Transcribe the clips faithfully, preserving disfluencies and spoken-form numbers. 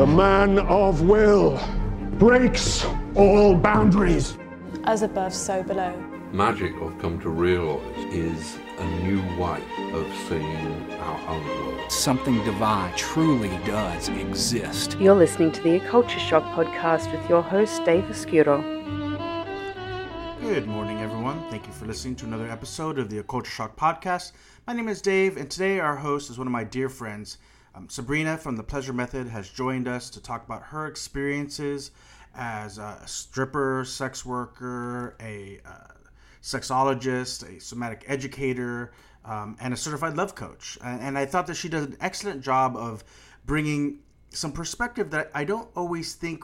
The man of will breaks all boundaries. As above, so below. Magic, I've come to realise, is a new way of seeing our own world. Something divine truly does exist. You're listening to the Occulture Shock podcast with your host, Dave Escuro. Good morning, everyone. Thank you for listening to another episode of the Occulture Shock podcast. My name is Dave, and today our host is one of my dear friends. Um, Sabrina from The Pleasure Method has joined us to talk about her experiences as a stripper, sex worker, a uh, sexologist, a somatic educator, um, and a certified love coach. And, and I thought that she does an excellent job of bringing some perspective that I don't always think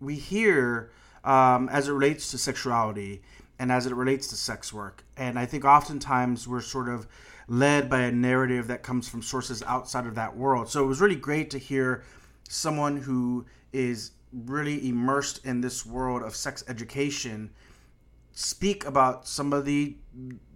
we hear um, as it relates to sexuality and as it relates to sex work. And I think oftentimes we're sort of led by a narrative that comes from sources outside of that world. So it was really great to hear someone who is really immersed in this world of sex education speak about some of the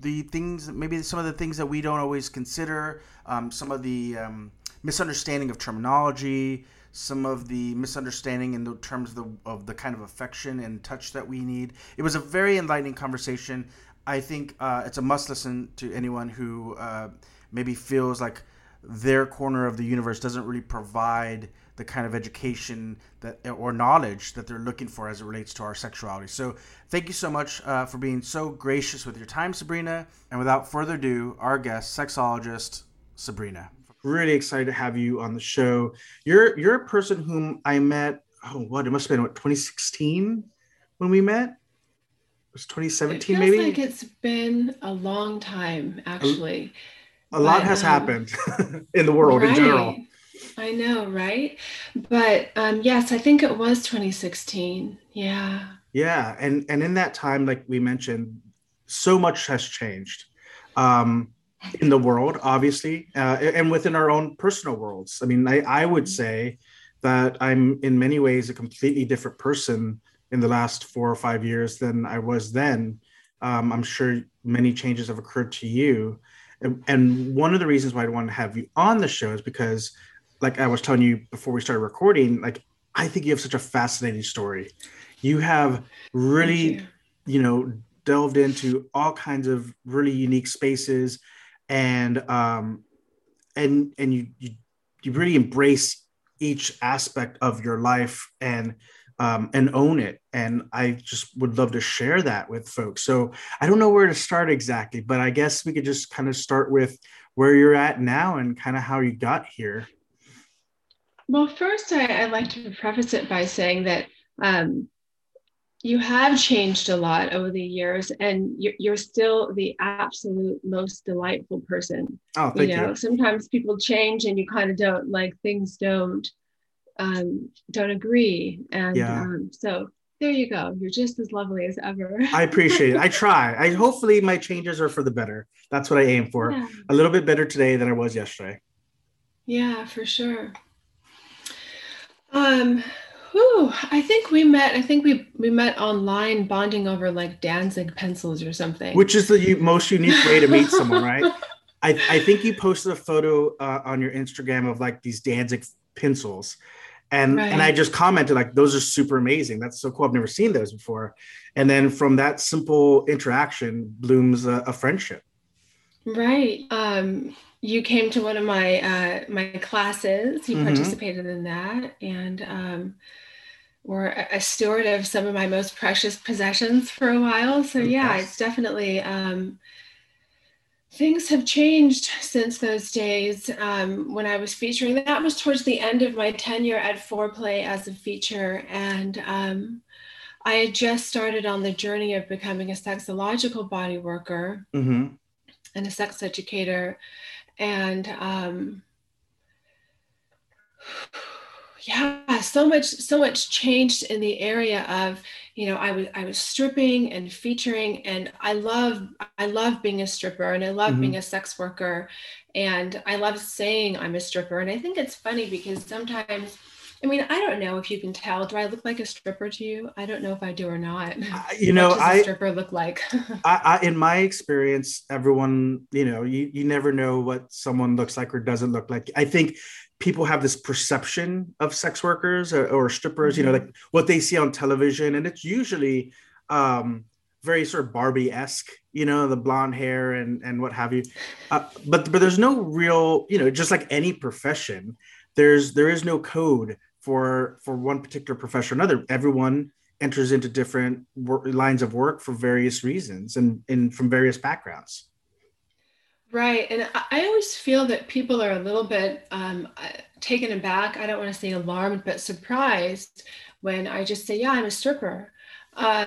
the things, maybe some of the things that we don't always consider, um, some of the um, misunderstanding of terminology, some of the misunderstanding in the terms of the, of the kind of affection and touch that we need. It was a very enlightening conversation. I think uh, it's a must listen to anyone who uh, maybe feels like their corner of the universe doesn't really provide the kind of education that or knowledge that they're looking for as it relates to our sexuality. So thank you so much uh, for being so gracious with your time, Sabrina. And without further ado, our guest, sexologist Sabrina. Really excited to have you on the show. You're you're a person whom I met, oh, what, it must have been, what, twenty sixteen when we met? It was twenty seventeen, maybe? It feels maybe? like it's been a long time, actually. A, a but, lot has um, happened in the world, right, in general. I know, right? But um, yes, I think it was twenty sixteen. Yeah. Yeah. And, and in that time, like we mentioned, so much has changed um, in the world, obviously, uh, and within our own personal worlds. I mean, I, I would say that I'm in many ways a completely different person in the last four or five years than I was then. Um, I'm sure many changes have occurred to you. And, and one of the reasons why I want to have you on the show is because, like I was telling you before we started recording, like, I think you have such a fascinating story. You have really, you. you know, delved into all kinds of really unique spaces, and, um, and, and you, you, you really embrace each aspect of your life and, Um, and own it. And I just would love to share that with folks. So I don't know where to start exactly, but I guess we could just kind of start with where you're at now and kind of how you got here. Well, first, I, I'd like to preface it by saying that um, you have changed a lot over the years, and you're, you're still the absolute most delightful person. Oh, thank you. Know, you. Sometimes people change and you kind of don't, like, things don't um don't agree, and yeah. um so there you go, you're just as lovely as ever. I appreciate it. I try I hopefully my changes are for the better. That's what I aim for. Yeah. A little bit better today than I was yesterday. Yeah, for sure. um whew, I think we met I think we we met online, bonding over like Danzig pencils or something, which is the most unique way to meet someone, right? I, I think you posted a photo uh, on your Instagram of like these Danzig pencils. And right. and I just commented, like, those are super amazing. That's so cool. I've never seen those before. And then from that simple interaction blooms a, a friendship. Right. Um, you came to one of my uh, my classes. You mm-hmm. participated in that, and um, were a steward of some of my most precious possessions for a while. So yeah, yes. It's definitely... Um, Things have changed since those days um, when I was featuring. That was towards the end of my tenure at Foreplay as a feature. And um, I had just started on the journey of becoming a sexological body worker mm-hmm. and a sex educator. And um, yeah, so much, so much changed in the area of, you know, I was I was stripping and featuring, and I love I love being a stripper, and I love mm-hmm. being a sex worker, and I love saying I'm a stripper. And I think it's funny because sometimes I mean, I don't know if you can tell. Do I look like a stripper to you? I don't know if I do or not. Uh, you know, what does I a stripper look like. I, I, in my experience, everyone, you know, you, you never know what someone looks like or doesn't look like. I think people have this perception of sex workers or, or strippers, mm-hmm. you know, like what they see on television, and it's usually um, very sort of Barbie-esque, you know, the blonde hair and and what have you. Uh, but but there's no real, you know, just like any profession, there's there is no code for for one particular profession or another. Everyone enters into different work, lines of work for various reasons and, and from various backgrounds. Right. And I always feel that people are a little bit um, taken aback. I don't want to say alarmed, but surprised when I just say, yeah, I'm a stripper. Um,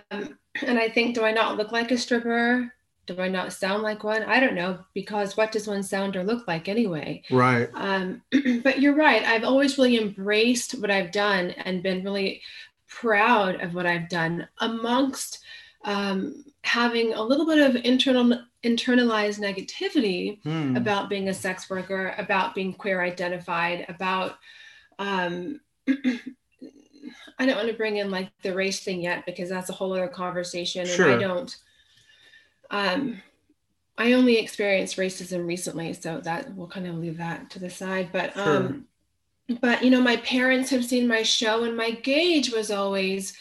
and I think, do I not look like a stripper? Do I not sound like one? I don't know, because what does one sound or look like anyway? Right. Um, but you're right. I've always really embraced what I've done and been really proud of what I've done, amongst um, having a little bit of internal internalized negativity hmm. about being a sex worker, about being queer identified, about, um, I don't want to bring in like the race thing yet, because that's a whole other conversation. Sure. And I don't, Um, I only experienced racism recently, so that we'll kind of leave that to the side. But, um, sure. but you know, my parents have seen my show, and my gauge was always,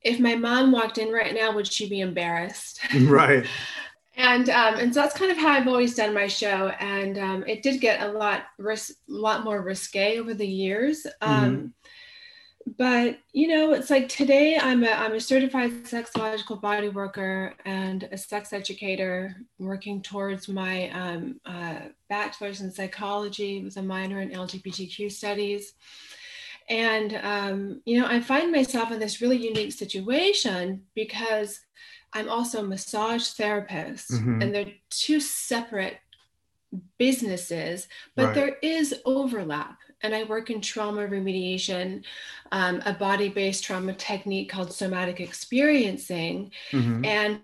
if my mom walked in right now, would she be embarrassed? Right. and um, and so that's kind of how I've always done my show, and um, it did get a lot ris- lot more risque over the years. Um, mm-hmm. But, you know, it's like today I'm a, I'm a certified sexological body worker and a sex educator working towards my um, uh, bachelor's in psychology with a minor in L G B T Q studies. And, um, you know, I find myself in this really unique situation because I'm also a massage therapist, mm-hmm. and they're two separate businesses, but right. there is overlap. And I work in trauma remediation, um, a body-based trauma technique called somatic experiencing. Mm-hmm. And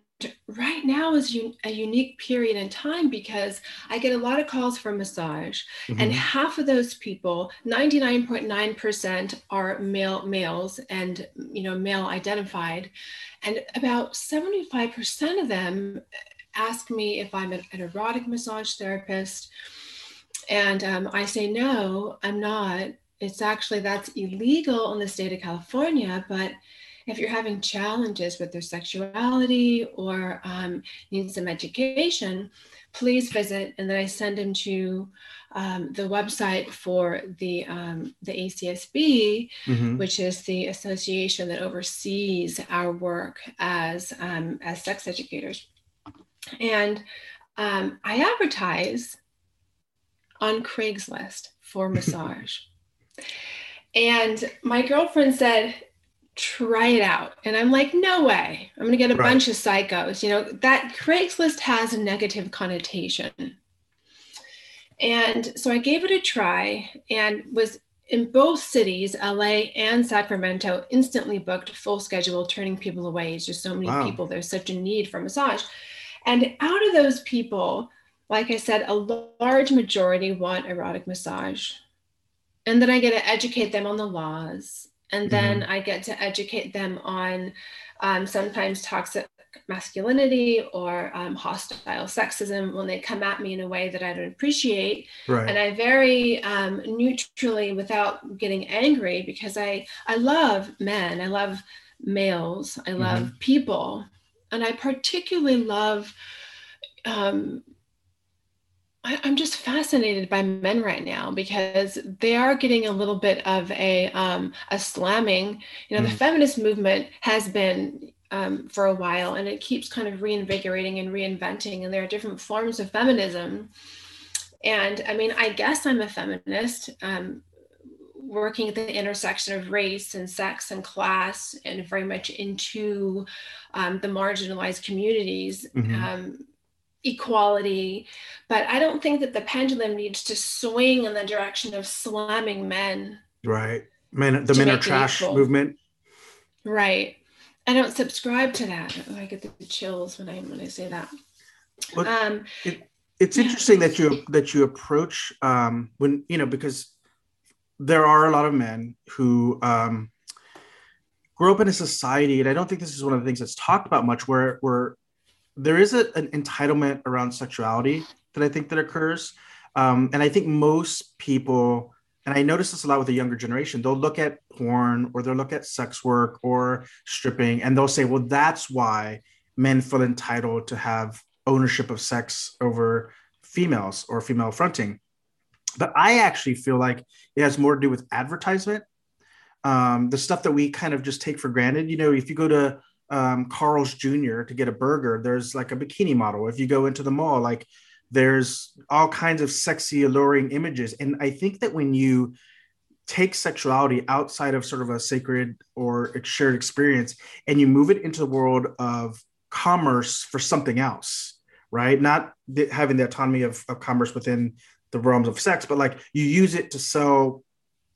right now is un- a unique period in time because I get a lot of calls for massage, mm-hmm. and half of those people, ninety-nine point nine percent are male males and, you know, male identified. And about seventy-five percent of them ask me if I'm an, an erotic massage therapist. And um, I say, no, I'm not. It's actually, that's illegal in the state of California. But if you're having challenges with their sexuality or um, need some education, please visit. And then I send them to um, the website for the, um, the A C S B, mm-hmm. which is the association that oversees our work as, um, as sex educators. And um, I advertise on Craigslist for massage. And my girlfriend said, try it out. And I'm like, no way. I'm going to get a right. bunch of psychos. You know, that Craigslist has a negative connotation. And so I gave it a try and was in both cities, L A and Sacramento, instantly booked, full schedule, turning people away. It's just so many wow. people. There's such a need for massage. And out of those people, like I said, a large majority want erotic massage. And then I get to educate them on the laws. And mm-hmm. then I get to educate them on um, sometimes toxic masculinity or um, hostile sexism when they come at me in a way that I don't appreciate. Right. And I very um, neutrally, without getting angry, because I, I love men, I love males, I love mm-hmm. people. And I particularly love, um, I, I'm just fascinated by men right now because they are getting a little bit of a um, a slamming. You know, mm. the feminist movement has been um, for a while, and it keeps kind of reinvigorating and reinventing. And there are different forms of feminism. And I mean, I guess I'm a feminist, um, working at the intersection of race and sex and class, and very much into um, the marginalized communities. Mm-hmm. Um, equality, but I don't think that the pendulum needs to swing in the direction of slamming men. Right. Men, the men are trash movement. Right. I don't subscribe to that. I get the chills when I when I say that. Well, um, it, it's interesting that you that you approach um, when, you know, because there are a lot of men who um, grew up in a society, and I don't think this is one of the things that's talked about much, where, where there is a, an entitlement around sexuality that I think that occurs. Um, and I think most people, and I notice this a lot with the younger generation, they'll look at porn or they'll look at sex work or stripping, and they'll say, well, that's why men feel entitled to have ownership of sex over females or female fronting. But I actually feel like it has more to do with advertisement. Um, the stuff that we kind of just take for granted. You know, if you go to um, Carl's Junior to get a burger, there's like a bikini model. If you go into the mall, like there's all kinds of sexy, alluring images. And I think that when you take sexuality outside of sort of a sacred or a shared experience, and you move it into the world of commerce for something else, right? Not th- having the autonomy of, of commerce within the realms of sex, but like you use it to sell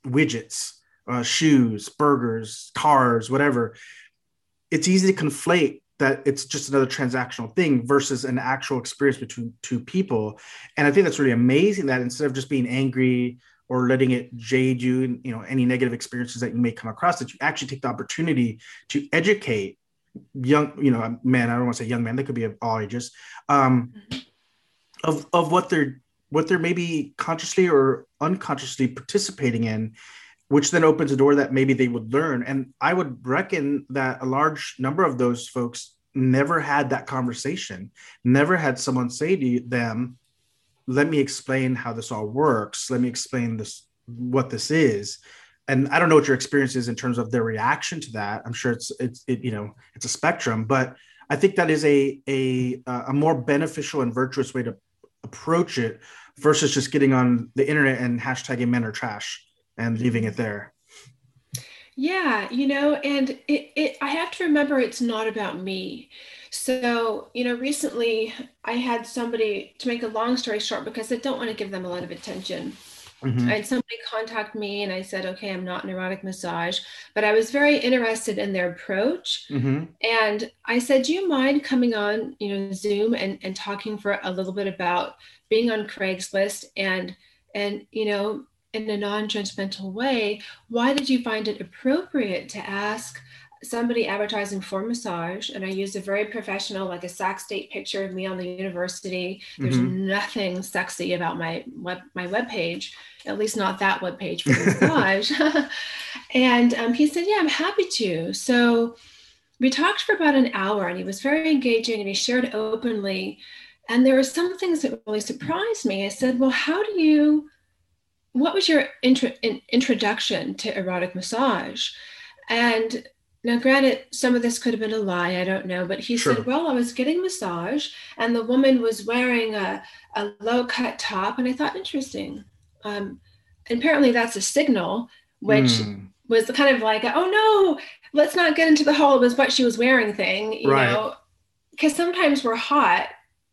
widgets, uh, shoes, burgers, cars, whatever. It's easy to conflate that it's just another transactional thing versus an actual experience between two people. And I think that's really amazing that instead of just being angry or letting it jade you and, you know, any negative experiences that you may come across, that you actually take the opportunity to educate young, you know, men. I don't want to say young men, they could be of all ages, um, mm-hmm. of, of what they're, what they're maybe consciously or unconsciously participating in, which then opens a door that maybe they would learn. And I would reckon that a large number of those folks never had that conversation, never had someone say to them, let me explain how this all works. Let me explain this, what this is. And I don't know what your experience is in terms of their reaction to that. I'm sure it's, it's it, you know, it's a spectrum, but I think that is a, a, a more beneficial and virtuous way to approach it versus just getting on the internet and hashtagging men are trash and leaving it there. Yeah, you know, and it, it I have to remember it's not about me. So, you know, recently I had somebody, to make a long story short, because I don't want to give them a lot of attention. Mm-hmm. I had somebody contact me and I said, okay, I'm not an erotic massage, but I was very interested in their approach. Mm-hmm. And I said, do you mind coming on, you know, Zoom and, and talking for a little bit about being on Craigslist and, and, you know, in a non-judgmental way, why did you find it appropriate to ask somebody advertising for massage? And I used a very professional, like a Sac State picture of me on the university. There's mm-hmm. nothing sexy about my web, my webpage, at least not that webpage for massage. And um, he said, yeah, I'm happy to. So we talked for about an hour and he was very engaging and he shared openly. And there were some things that really surprised me. I said, well, how do you, what was your intro, in, introduction to erotic massage? And now, granted, some of this could have been a lie, I don't know, but he sure. said, well, I was getting massage and the woman was wearing a, a low cut top. And I thought, interesting. Um, and apparently that's a signal, which mm. was kind of like, oh no, let's not get into the whole, it was what she was wearing thing, you right. know, because sometimes we're hot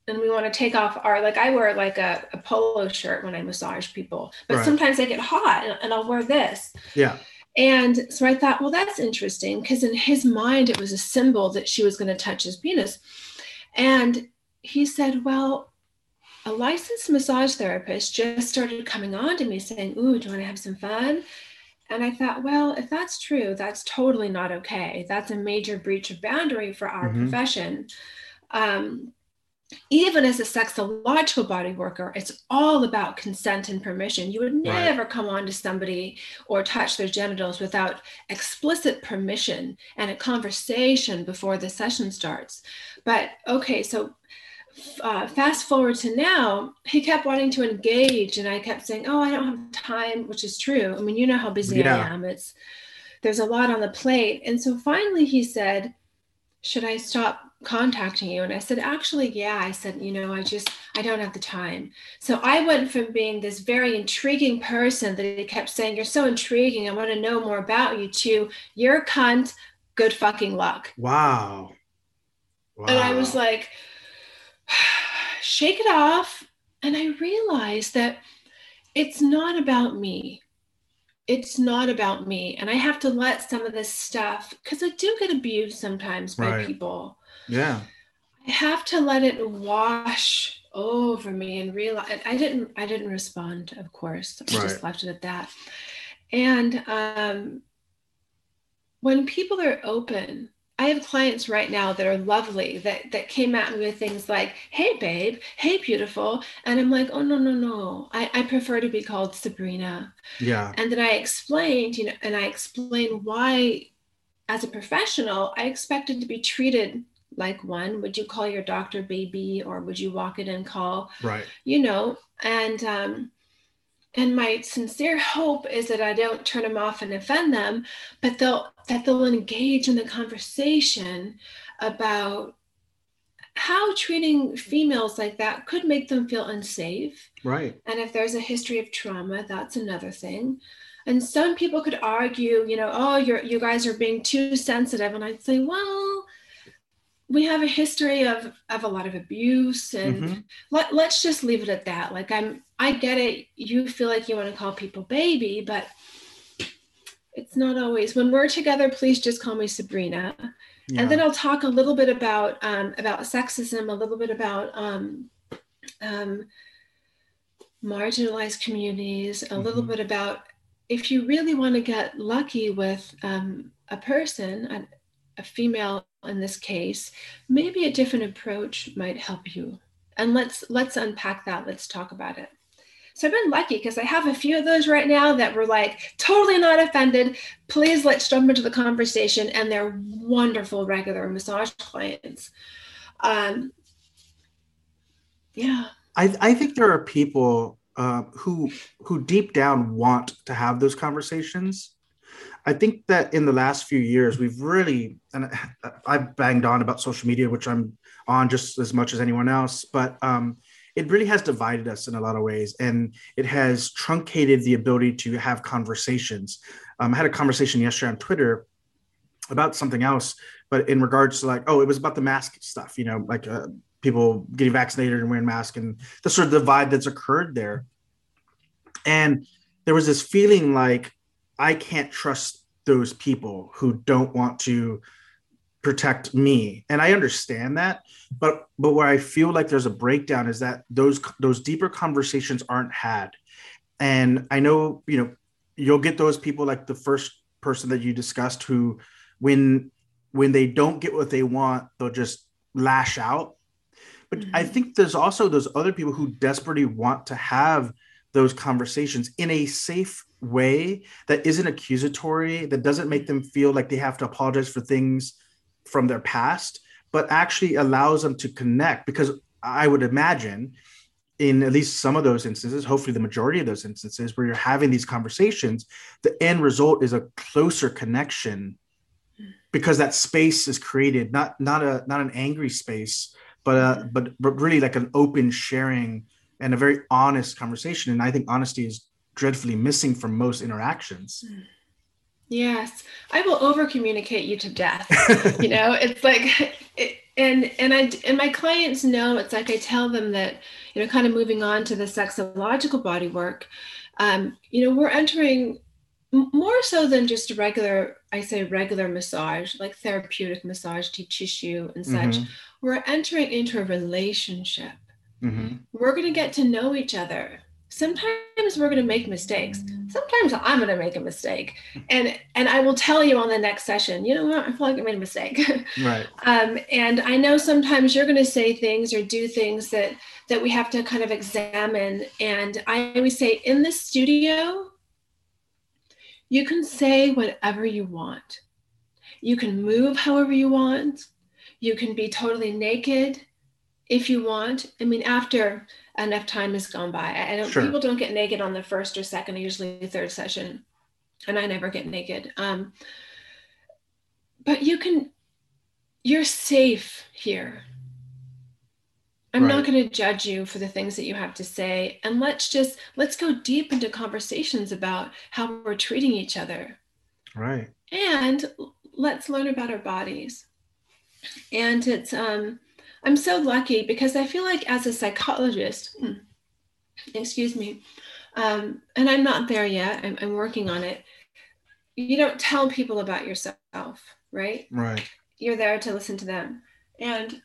and we want to take off our, like I wear like a, a polo shirt when I massage people, but right. sometimes I get hot and, and I'll wear this. Yeah. And so I thought, well, that's interesting, because in his mind, it was a symbol that she was going to touch his penis. And he said, well, a licensed massage therapist just started coming on to me saying, ooh, do you want to have some fun? And I thought, well, if that's true, that's totally not okay. That's a major breach of boundary for our mm-hmm. profession. Um, even as a sexological body worker, it's all about consent and permission. You would never right. come on to somebody or touch their genitals without explicit permission and a conversation before the session starts. But okay, so uh, fast forward to now, he kept wanting to engage and I kept saying, oh, I don't have time, which is true. I mean, you know how busy yeah. I am. It's there's a lot on the plate. And so finally he said, should I stop contacting you? And I said, actually, yeah. I said, you know, I just, I don't have the time. So I went from being this very intriguing person that he kept saying, you're so intriguing, I want to know more about you, to you're a cunt, good fucking luck. Wow. Wow. And I was like, shake it off. And I realized that it's not about me. It's not about me. And I have to let some of this stuff, because I do get abused sometimes by right. people. Yeah, I have to let it wash over me and realize I didn't I didn't respond, of course. I right. just left it at that. And um, when people are open, I have clients right now that are lovely, that that came at me with things like, hey, babe, hey, beautiful. And I'm like, oh, no, no, no. I, I prefer to be called Sabrina. Yeah. And then I explained, you know, and I explained why, as a professional, I expected to be treated like one. Would you call your doctor baby, or would you walk in and call? Right. You know, and um, and my sincere hope is that I don't turn them off and offend them, but they'll that they'll engage in the conversation about how treating females like that could make them feel unsafe. Right. And if there's a history of trauma, that's another thing. And some people could argue, you know, oh, you're, you guys are being too sensitive. And I'd say, well, we have a history of, of a lot of abuse, and mm-hmm. let, let's just leave it at that. Like, I'm, I get it. You feel like you want to call people baby, but it's not always. When we're together, please just call me Sabrina. Yeah. And then I'll talk a little bit about, um, about sexism, a little bit about, um, um, marginalized communities, a mm-hmm. little bit about, if you really want to get lucky with um, a person, a, a female in this case, maybe a different approach might help you. And let's let's unpack that. Let's talk about it. So I've been lucky because I have a few of those right now that were like, totally not offended. Please let's jump into the conversation. And they're wonderful regular massage clients. Um, yeah. I, I think there are people Uh, who who deep down want to have those conversations. I think that in the last few years, we've really, and I've banged on about social media, which I'm on just as much as anyone else, but um, it really has divided us in a lot of ways. And it has truncated the ability to have conversations. Um, I had a conversation yesterday on Twitter about something else, but in regards to like, oh, it was about the mask stuff, you know, like uh, people getting vaccinated and wearing masks and the sort of divide that's occurred there. And there was this feeling like, I can't trust those people who don't want to protect me. And I understand that, but, but where I feel like there's a breakdown is that those, those deeper conversations aren't had. And I know, you know, you'll get those people like the first person that you discussed who, when, when they don't get what they want, they'll just lash out. But mm-hmm. I think there's also those other people who desperately want to have those conversations in a safe way that isn't accusatory, that doesn't make them feel like they have to apologize for things from their past, but actually allows them to connect. Because I would imagine in at least some of those instances, hopefully the majority of those instances where you're having these conversations, the end result is a closer connection because that space is created, not, not a, not an angry space, But, uh, but but really like an open sharing and a very honest conversation. And I think honesty is dreadfully missing from most interactions. Yes. I will over-communicate you to death. You know, it's like, it, and and I and my clients know, it's like I tell them that, you know, kind of moving on to the sexological body work, um, you know, we're entering more so than just a regular, I say regular massage, like therapeutic massage to tissue and such. Mm-hmm. We're entering into a relationship. Mm-hmm. We're going to get to know each other. Sometimes we're going to make mistakes. Sometimes I'm going to make a mistake. And and I will tell you on the next session, you know what, I feel like I made a mistake. Right. um, and I know sometimes you're going to say things or do things that, that we have to kind of examine. And I always say in the studio, you can say whatever you want. You can move however you want. You can be totally naked if you want. I mean, after enough time has gone by, I don't, sure. people don't get naked on the first or second, usually the third session, and I never get naked. Um, but you can, you're safe here. I'm right. not going to judge you for the things that you have to say. And let's just, let's go deep into conversations about how we're treating each other. Right. And let's learn about our bodies. And it's, um, I'm so lucky because I feel like as a psychologist, excuse me, um, and I'm not there yet, I'm, I'm working on it. You don't tell people about yourself, right? Right. You're there to listen to them. And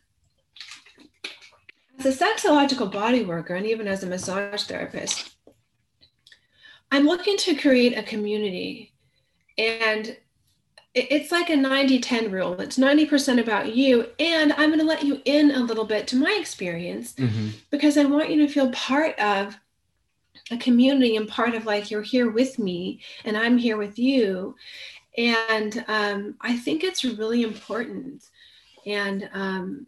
as a sexological body worker, and even as a massage therapist, I'm looking to create a community, and it's like a ninety ten rule. It's ninety percent about you, and I'm going to let you in a little bit to my experience, mm-hmm. because I want you to feel part of a community and part of, like, you're here with me and I'm here with you. And um, I think it's really important. And um,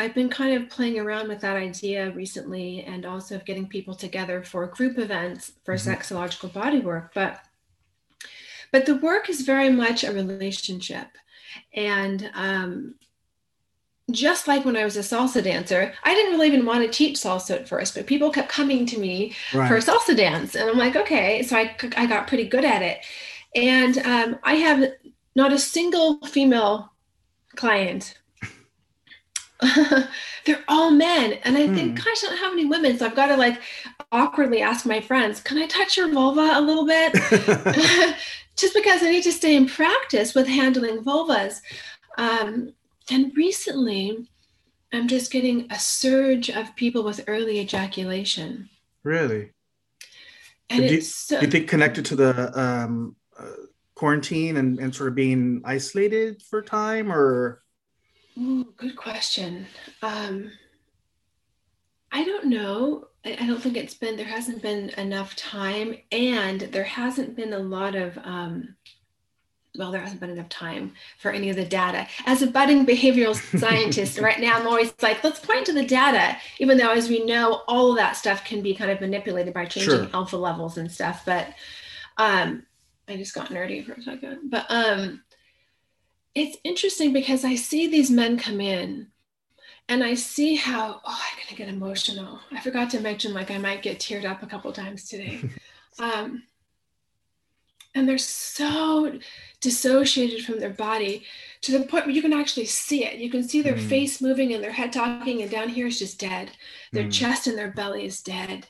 I've been kind of playing around with that idea recently, and also of getting people together for group events for mm-hmm. sexological body work. But But the work is very much a relationship. And um, just like when I was a salsa dancer, I didn't really even want to teach salsa at first, but people kept coming to me right. for salsa dance. And I'm like, okay, so I, I got pretty good at it. And um, I have not a single female client. They're all men. And I think, mm. gosh, I don't have any women. So I've got to, like, awkwardly ask my friends, can I touch your vulva a little bit? Just because I need to stay in practice with handling vulvas. Um, and recently, I'm just getting a surge of people with early ejaculation. Really? And so do, it's so, do you think connected to the um, uh, quarantine and, and sort of being isolated for time, or? Ooh, good question. Um, I don't know. I, I don't think it's been, there hasn't been enough time, and there hasn't been a lot of, um, well, there hasn't been enough time for any of the data. As a budding behavioral scientist right now, I'm always like, let's point to the data, even though, as we know, all of that stuff can be kind of manipulated by changing sure. alpha levels and stuff. But um, I just got nerdy for a second. But um, it's interesting because I see these men come in, and I see how, oh, I'm going to get emotional. I forgot to mention, like, I might get teared up a couple times today. Um, and they're so dissociated from their body to the point where you can actually see it. You can see their mm. face moving and their head talking, and down here is just dead. Their mm. chest and their belly is dead.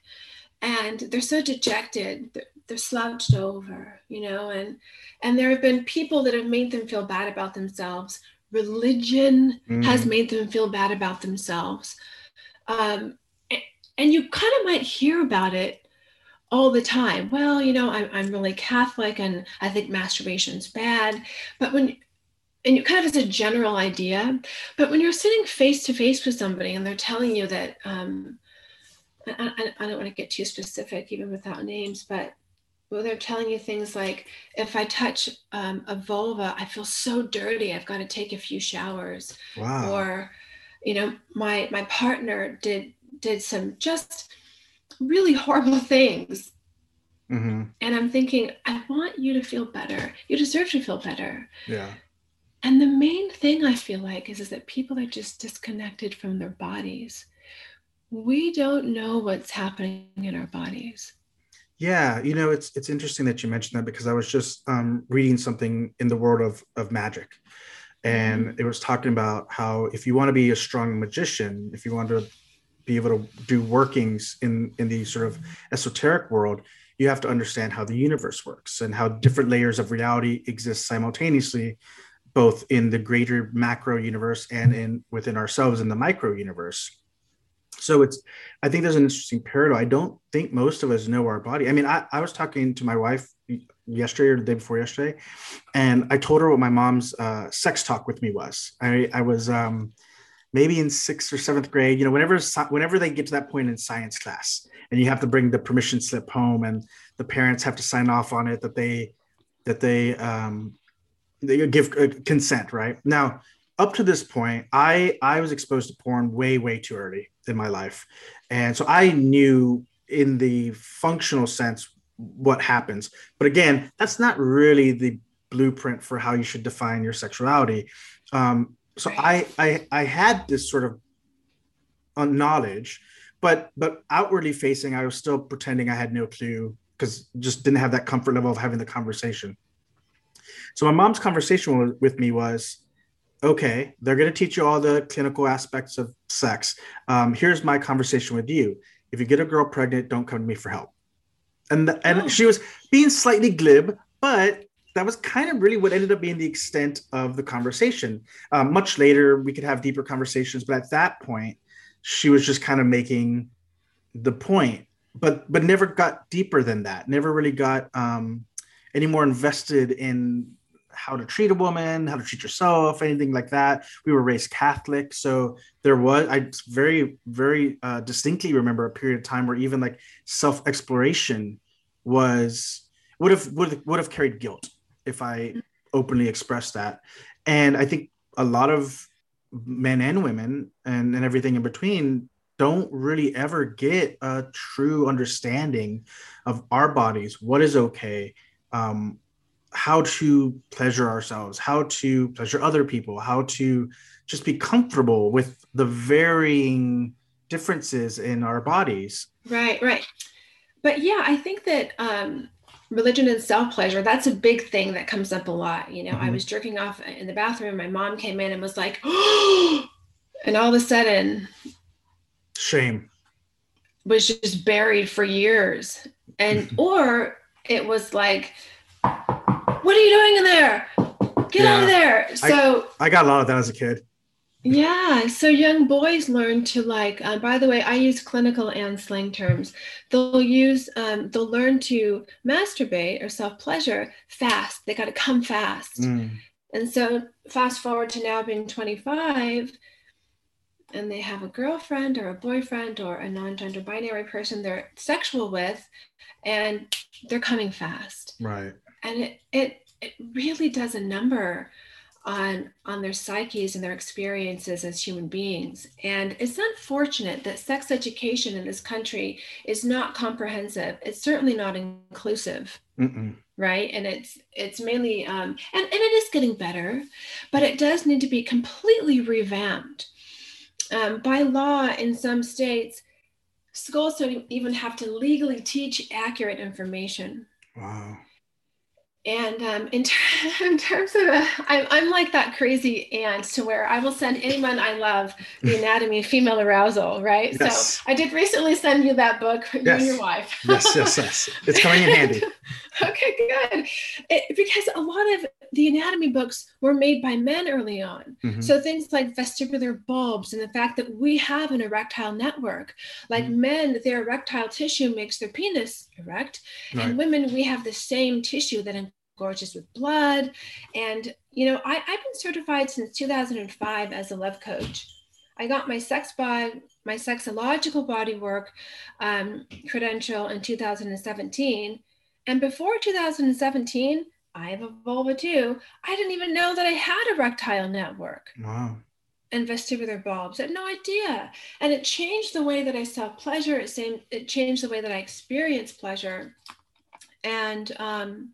And they're so dejected. They're, they're slouched over, you know, and, and there have been people that have made them feel bad about themselves. Religion mm. has made them feel bad about themselves. Um, and, and you kind of might hear about it all the time. Well, you know, I'm, I'm really Catholic, and I think masturbation's bad. But when, and you kind of, as a general idea, but when you're sitting face to face with somebody and they're telling you that, um, I, I, I don't want to get too specific even without names, but well, they're telling you things like, if I touch um, a vulva, I feel so dirty, I've got to take a few showers. Wow. Or, you know, my my partner did did some just really horrible things. Mm-hmm. And I'm thinking, I want you to feel better. You deserve to feel better. Yeah. And the main thing I feel like is, is that people are just disconnected from their bodies. We don't know what's happening in our bodies. Yeah, you know, it's it's interesting that you mentioned that, because I was just um, reading something in the world of, of magic, and mm-hmm. it was talking about how if you want to be a strong magician, if you want to be able to do workings in, in the sort of esoteric world, you have to understand how the universe works and how different layers of reality exist simultaneously, both in the greater macro universe and in within ourselves in the micro universe. So it's, I think there's an interesting parallel. I don't think most of us know our body. I mean, I, I was talking to my wife yesterday or the day before yesterday, and I told her what my mom's uh, sex talk with me was. I, I was um, maybe in sixth or seventh grade, you know, whenever, whenever they get to that point in science class and you have to bring the permission slip home and the parents have to sign off on it, that they, that they, um, they give consent, right? Now, up to this point, I, I was exposed to porn way, way too early in my life. And so I knew in the functional sense what happens. But again, that's not really the blueprint for how you should define your sexuality. Um, so I, I I had this sort of knowledge, but but outwardly facing, I was still pretending I had no clue, because just didn't have that comfort level of having the conversation. So my mom's conversation with me was, okay, they're going to teach you all the clinical aspects of sex. Um, here's my conversation with you. If you get a girl pregnant, don't come to me for help. And the, and oh. she was being slightly glib, but that was kind of really what ended up being the extent of the conversation. Um, much later, we could have deeper conversations. But at that point, she was just kind of making the point but but never got deeper than that. Never really got um, any more invested in how to treat a woman, how to treat yourself, anything like that. We were raised Catholic. So there was, I very, very uh, distinctly remember a period of time where even like self-exploration was, would have, would have, would have carried guilt if I openly expressed that. And I think a lot of men and women and, and everything in between don't really ever get a true understanding of our bodies, what is okay, um, how to pleasure ourselves, how to pleasure other people, how to just be comfortable with the varying differences in our bodies. Right, right. But yeah, I think that um, religion and self-pleasure, that's a big thing that comes up a lot. You know, mm-hmm. I was jerking off in the bathroom. My mom came in and was like, oh, and all of a sudden. Shame. Was just buried for years. And, or it was like, what are you doing in there? Get yeah. out of there. So I, I got a lot of that as a kid. Yeah. So young boys learn to like, uh, by the way, I use clinical and slang terms. They'll use, um, they'll learn to masturbate or self-pleasure fast. They got to come fast. Mm. And so fast forward to now being twenty-five and they have a girlfriend or a boyfriend or a non-gender binary person they're sexual with, and they're coming fast. Right. And it, it it really does a number on on their psyches and their experiences as human beings. And it's unfortunate that sex education in this country is not comprehensive. It's certainly not inclusive, Mm-mm. right? And it's it's mainly, um, and, and it is getting better, but it does need to be completely revamped. Um, by law in some states, schools don't even have to legally teach accurate information. Wow. And um, in, ter- in terms of, a, I'm, I'm like that crazy aunt to where I will send anyone I love the anatomy of female arousal, right? Yes. So I did recently send you that book, yes. you and your wife. yes, yes, yes. It's coming in handy. Okay, good. It, because a lot of the anatomy books were made by men early on. Mm-hmm. So things like vestibular bulbs and the fact that we have an erectile network. Like mm-hmm. men, their erectile tissue makes their penis erect. Right. And women, we have the same tissue that gorgeous with blood. And, you know, I, I've been certified since two thousand five as a love coach. I got my sex bod, my sexological bodywork um, credential in two thousand seventeen. And before two thousand seventeen, I have a vulva too. I didn't even know that I had erectile network. Wow. And vestibular bulbs. I had no idea. And it changed the way that I saw pleasure. It, same, it changed the way that I experienced pleasure. And, um,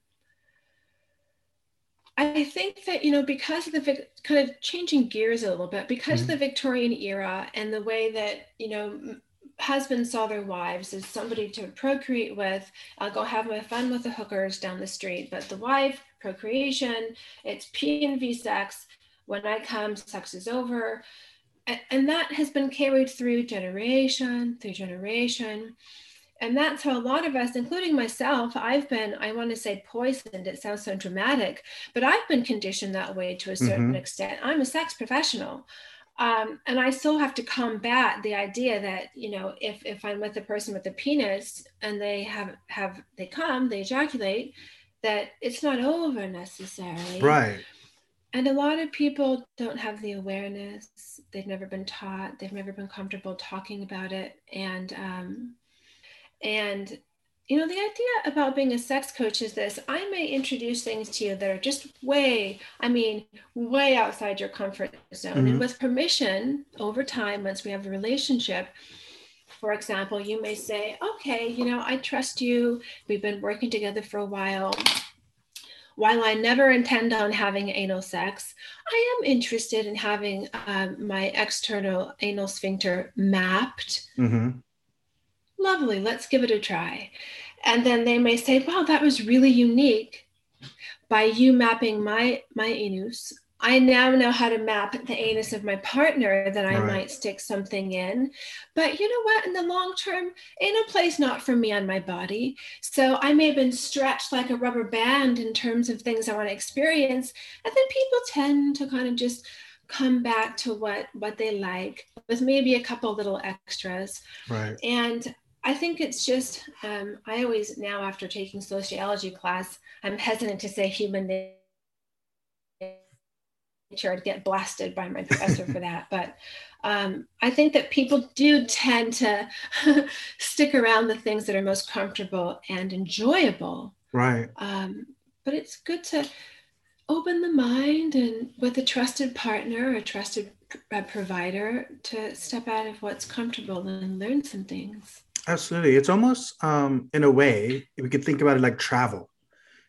I think that, you know, because of the kind of changing gears a little bit, because mm-hmm. of the Victorian era and the way that, you know, husbands saw their wives as somebody to procreate with, I'll go have my fun with the hookers down the street, but the wife, procreation, it's P and V sex. When I come, sex is over. And, and that has been carried through generation, through generation. And that's how a lot of us, including myself, I've been, I want to say poisoned, it sounds so dramatic, but I've been conditioned that way to a certain mm-hmm. extent. I'm a sex professional. Um, and I still have to combat the idea that, you know, if, if I'm with a person with a penis and they have, have, they come, they ejaculate, that it's not over necessarily. Right. And a lot of people don't have the awareness. They've never been taught. They've never been comfortable talking about it. And, um, And, you know, the idea about being a sex coach is this, I may introduce things to you that are just way, I mean, way outside your comfort zone. Mm-hmm. And with permission over time, once we have a relationship, for example, you may say, okay, you know, I trust you. We've been working together for a while. While I never intend on having anal sex, I am interested in having um, my external anal sphincter mapped. Mm-hmm. Lovely, let's give it a try. And then they may say, wow, that was really unique. By you mapping my, my anus, I now know how to map the anus of my partner that I right. might stick something in. But you know what, in the long term, anal play's not for me on my body. So I may have been stretched like a rubber band in terms of things I want to experience. And then people tend to kind of just come back to what, what they like, with maybe a couple little extras. Right. And I think it's just, um, I always now, after taking sociology class, I'm hesitant to say human nature. I'd get blasted by my professor for that. But um, I think that people do tend to stick around the things that are most comfortable and enjoyable. Right. Um, but it's good to open the mind, and with a trusted partner, a trusted a provider, to step out of what's comfortable and learn some things. Absolutely. It's almost, um, in a way, if we could think about it like travel.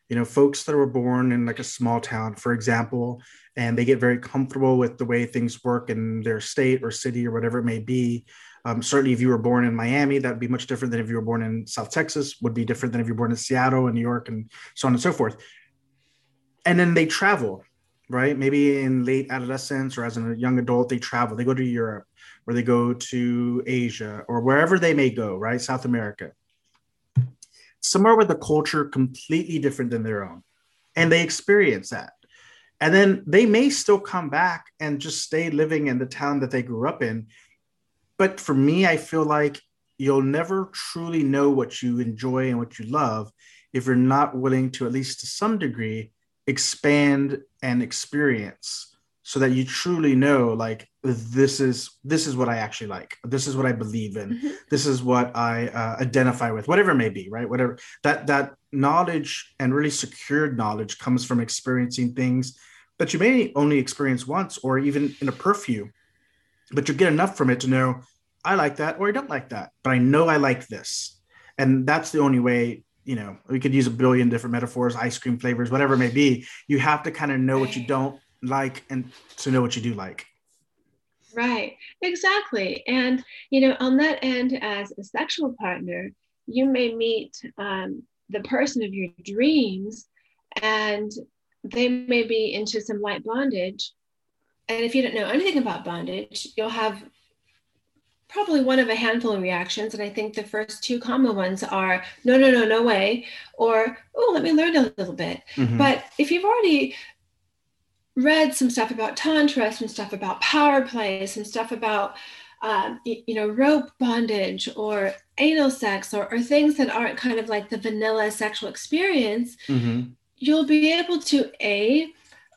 You know, folks that were born in like a small town, for example, and they get very comfortable with the way things work in their state or city or whatever it may be. Um, certainly if you were born in Miami, that'd be much different than if you were born in South Texas, would be different than if you were born in Seattle and New York and so on and so forth. And then they travel, right? Maybe in late adolescence or as a young adult, they travel, they go to Europe, or they go to Asia, or wherever they may go, right? South America. Somewhere with a culture completely different than their own. And they experience that. And then they may still come back and just stay living in the town that they grew up in. But for me, I feel like you'll never truly know what you enjoy and what you love if you're not willing to, at least to some degree, expand and experience, so that you truly know, like, this is this is what I actually like. This is what I believe in. Mm-hmm. This is what I uh, identify with, whatever it may be, right? Whatever that that knowledge, and really secured knowledge, comes from experiencing things that you may only experience once, or even in a perfume, but you get enough from it to know, I like that or I don't like that, but I know I like this. And that's the only way. You know, we could use a billion different metaphors, ice cream flavors, whatever it may be. You have to kind of know what you don't like and to know what you do like. Right, exactly. And, you know, on that end, as a sexual partner, you may meet um, the person of your dreams, and they may be into some light bondage. And if you don't know anything about bondage, you'll have probably one of a handful of reactions. And I think the first two common ones are, no, no, no, no way, or, oh, let me learn a little bit. Mm-hmm. But if you've already read some stuff about Tantra, some stuff about power play, some stuff about, uh, you, you know, rope bondage or anal sex, or, or things that aren't kind of like the vanilla sexual experience, mm-hmm. you'll be able to, A,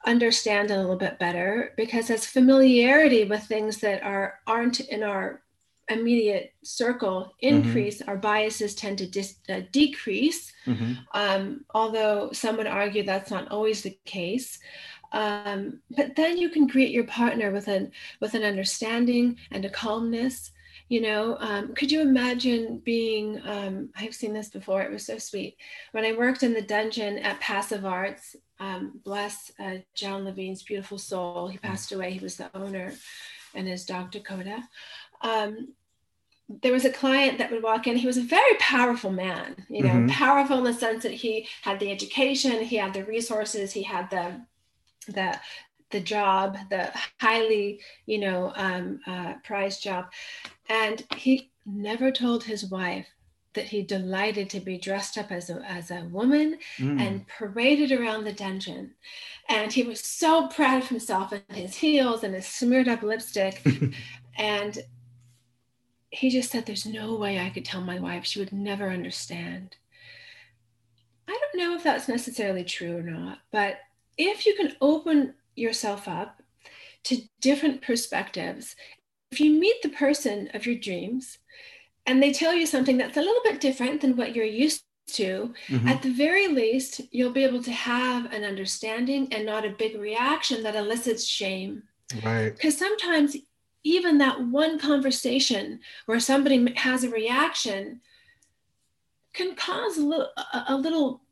understand a little bit better, because as familiarity with things that are aren't in our immediate circle increase, mm-hmm. our biases tend to dis, uh, decrease, mm-hmm. um, although some would argue that's not always the case. Um, but then you can greet your partner with an with an understanding and a calmness. You know, um, could you imagine being, um, I've seen this before, it was so sweet. When I worked in the dungeon at Passive Arts, um, bless uh, John Levine's beautiful soul, he passed away, he was the owner, and his dog Dakota. Um, there was a client that would walk in. He was a very powerful man, you know, mm-hmm. powerful in the sense that he had the education, he had the resources, he had the, the, the job, the highly, you know, um, uh, prized job. And he never told his wife that he delighted to be dressed up as a, as a woman mm. and paraded around the dungeon. And he was so proud of himself and his heels and his smeared up lipstick. And he just said, there's no way I could tell my wife. She would never understand. I don't know if that's necessarily true or not, but if you can open yourself up to different perspectives, if you meet the person of your dreams and they tell you something that's a little bit different than what you're used to, mm-hmm. at the very least, you'll be able to have an understanding and not a big reaction that elicits shame. Right. Because sometimes even that one conversation where somebody has a reaction can cause a little, a, a little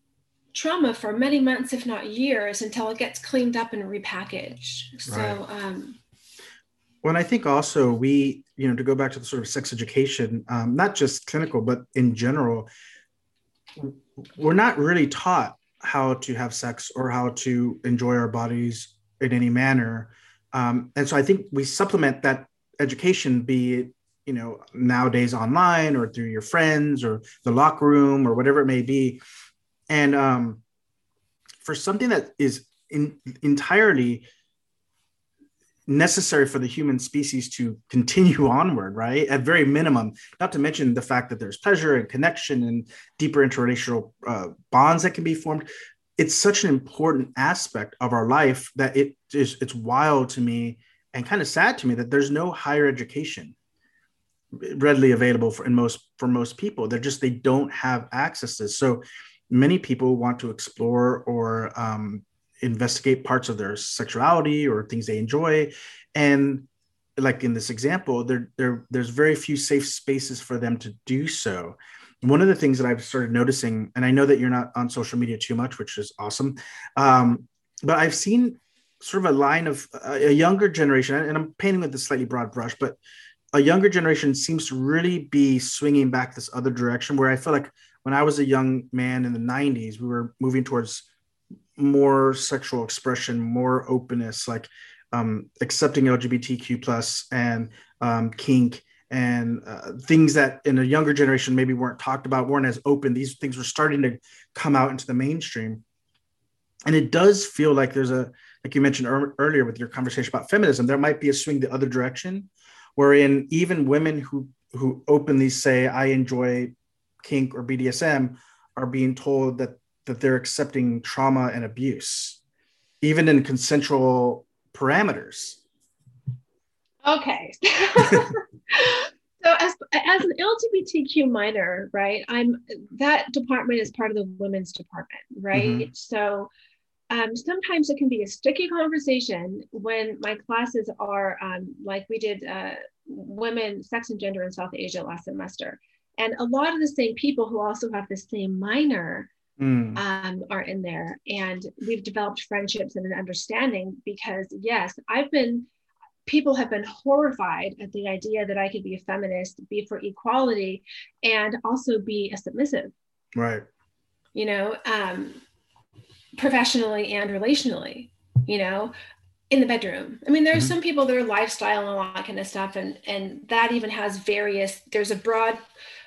trauma for many months, if not years, until it gets cleaned up and repackaged. So, right. um, Well, and I think also we, you know, to go back to the sort of sex education, um, not just clinical, but in general, we're not really taught how to have sex or how to enjoy our bodies in any manner. Um, and so I think we supplement that education, be it, you know, nowadays online or through your friends or the locker room or whatever it may be. And um, for something that is in, entirely necessary for the human species to continue onward, right? At very minimum, not to mention the fact that there's pleasure and connection and deeper interrelational uh, bonds that can be formed. It's such an important aspect of our life that it is, it's wild to me and kind of sad to me that there's no higher education readily available for in most for most people. They're just, they don't have access to this. So many people want to explore or um, investigate parts of their sexuality or things they enjoy. And like in this example, there, there, there's very few safe spaces for them to do so. One of the things that I've started noticing, and I know that you're not on social media too much, which is awesome, um, but I've seen sort of a line of a, a younger generation, and I'm painting with a slightly broad brush, but a younger generation seems to really be swinging back this other direction, where I feel like when I was a young man in the nineties, we were moving towards more sexual expression, more openness, like um, accepting L G B T Q plus and um, kink and uh, things that in a younger generation maybe weren't talked about, weren't as open. These things were starting to come out into the mainstream. And it does feel like there's a, like you mentioned er- earlier with your conversation about feminism, there might be a swing the other direction, wherein even women who, who openly say, I enjoy kink or B D S M, are being told that that they're accepting trauma and abuse, even in consensual parameters. Okay. So as, as an L G B T Q minor, right, I'm that department is part of the women's department, right? Mm-hmm. So um, sometimes it can be a sticky conversation when my classes are um, like we did uh, women, sex and gender in South Asia last semester. And a lot of the same people who also have the same minor Mm. Um, are in there, and we've developed friendships and an understanding because yes, I've been, people have been horrified at the idea that I could be a feminist, be for equality, and also be a submissive, right? You know, um, professionally and relationally, you know, in the bedroom. I mean, there's mm-hmm. some people, their lifestyle and all that kind of stuff, and and that even has various, there's a broad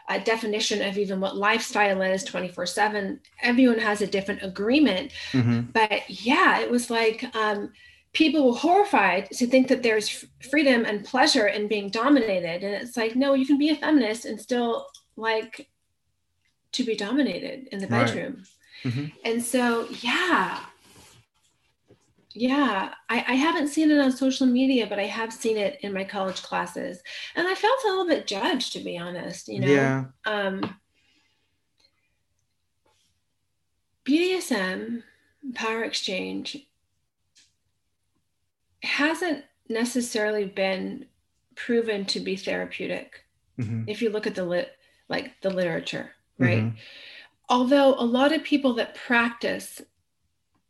a definition of even what lifestyle is twenty-four seven. Everyone has a different agreement, mm-hmm. but yeah, it was like um, people were horrified to think that there's f- freedom and pleasure in being dominated. And it's like, no, you can be a feminist and still like to be dominated in the bedroom. Right. Mm-hmm. And so, yeah, yeah, I, I haven't seen it on social media, but I have seen it in my college classes, and I felt a little bit judged, to be honest, you know. Yeah. Um, B D S M, power exchange, hasn't necessarily been proven to be therapeutic, mm-hmm. if you look at the lit, like the literature, right? Mm-hmm. Although a lot of people that practice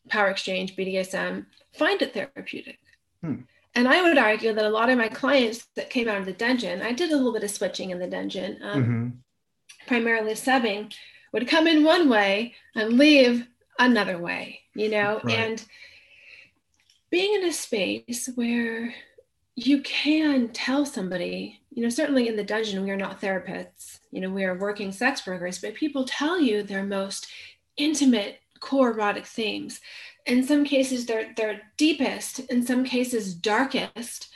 power exchange, B D S M, find it therapeutic. Hmm. And I would argue that a lot of my clients that came out of the dungeon, I did a little bit of switching in the dungeon, um, mm-hmm. primarily subbing, would come in one way and leave another way, you know, right. And being in a space where you can tell somebody, you know, certainly in the dungeon, we are not therapists, you know, we are working sex workers, but people tell you their most intimate core erotic themes. In some cases, they're they're deepest, in some cases darkest.